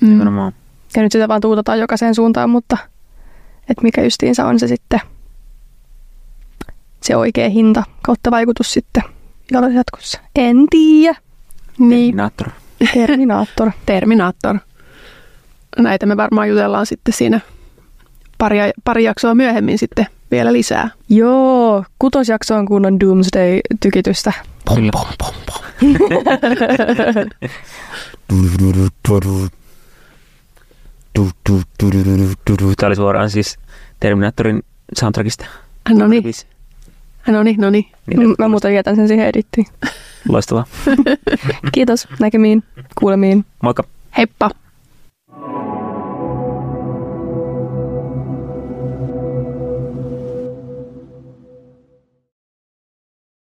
Nimenomaan. Ja nyt sitä vaan tuutetaan jokaiseen suuntaan, mutta et mikä justiinsa on se sitten se oikea hinta kautta vaikutus sitten jatkossa. En tiedä. Niin. Terminaattor. Näitä me varmaan jutellaan sitten siinä pari jaksoa myöhemmin sitten vielä lisää. Joo, 6. jaksoon kunnon Doomsday-tykitystä. Pom, pom, pom, pom. Tämä oli suoraan siis Terminaattorin soundtrackista. No niin. Mä muuten jätän sen siihen edittiin. Loistavaa. Kiitos, näkemiin, kuulemiin. Moikka. Heippa.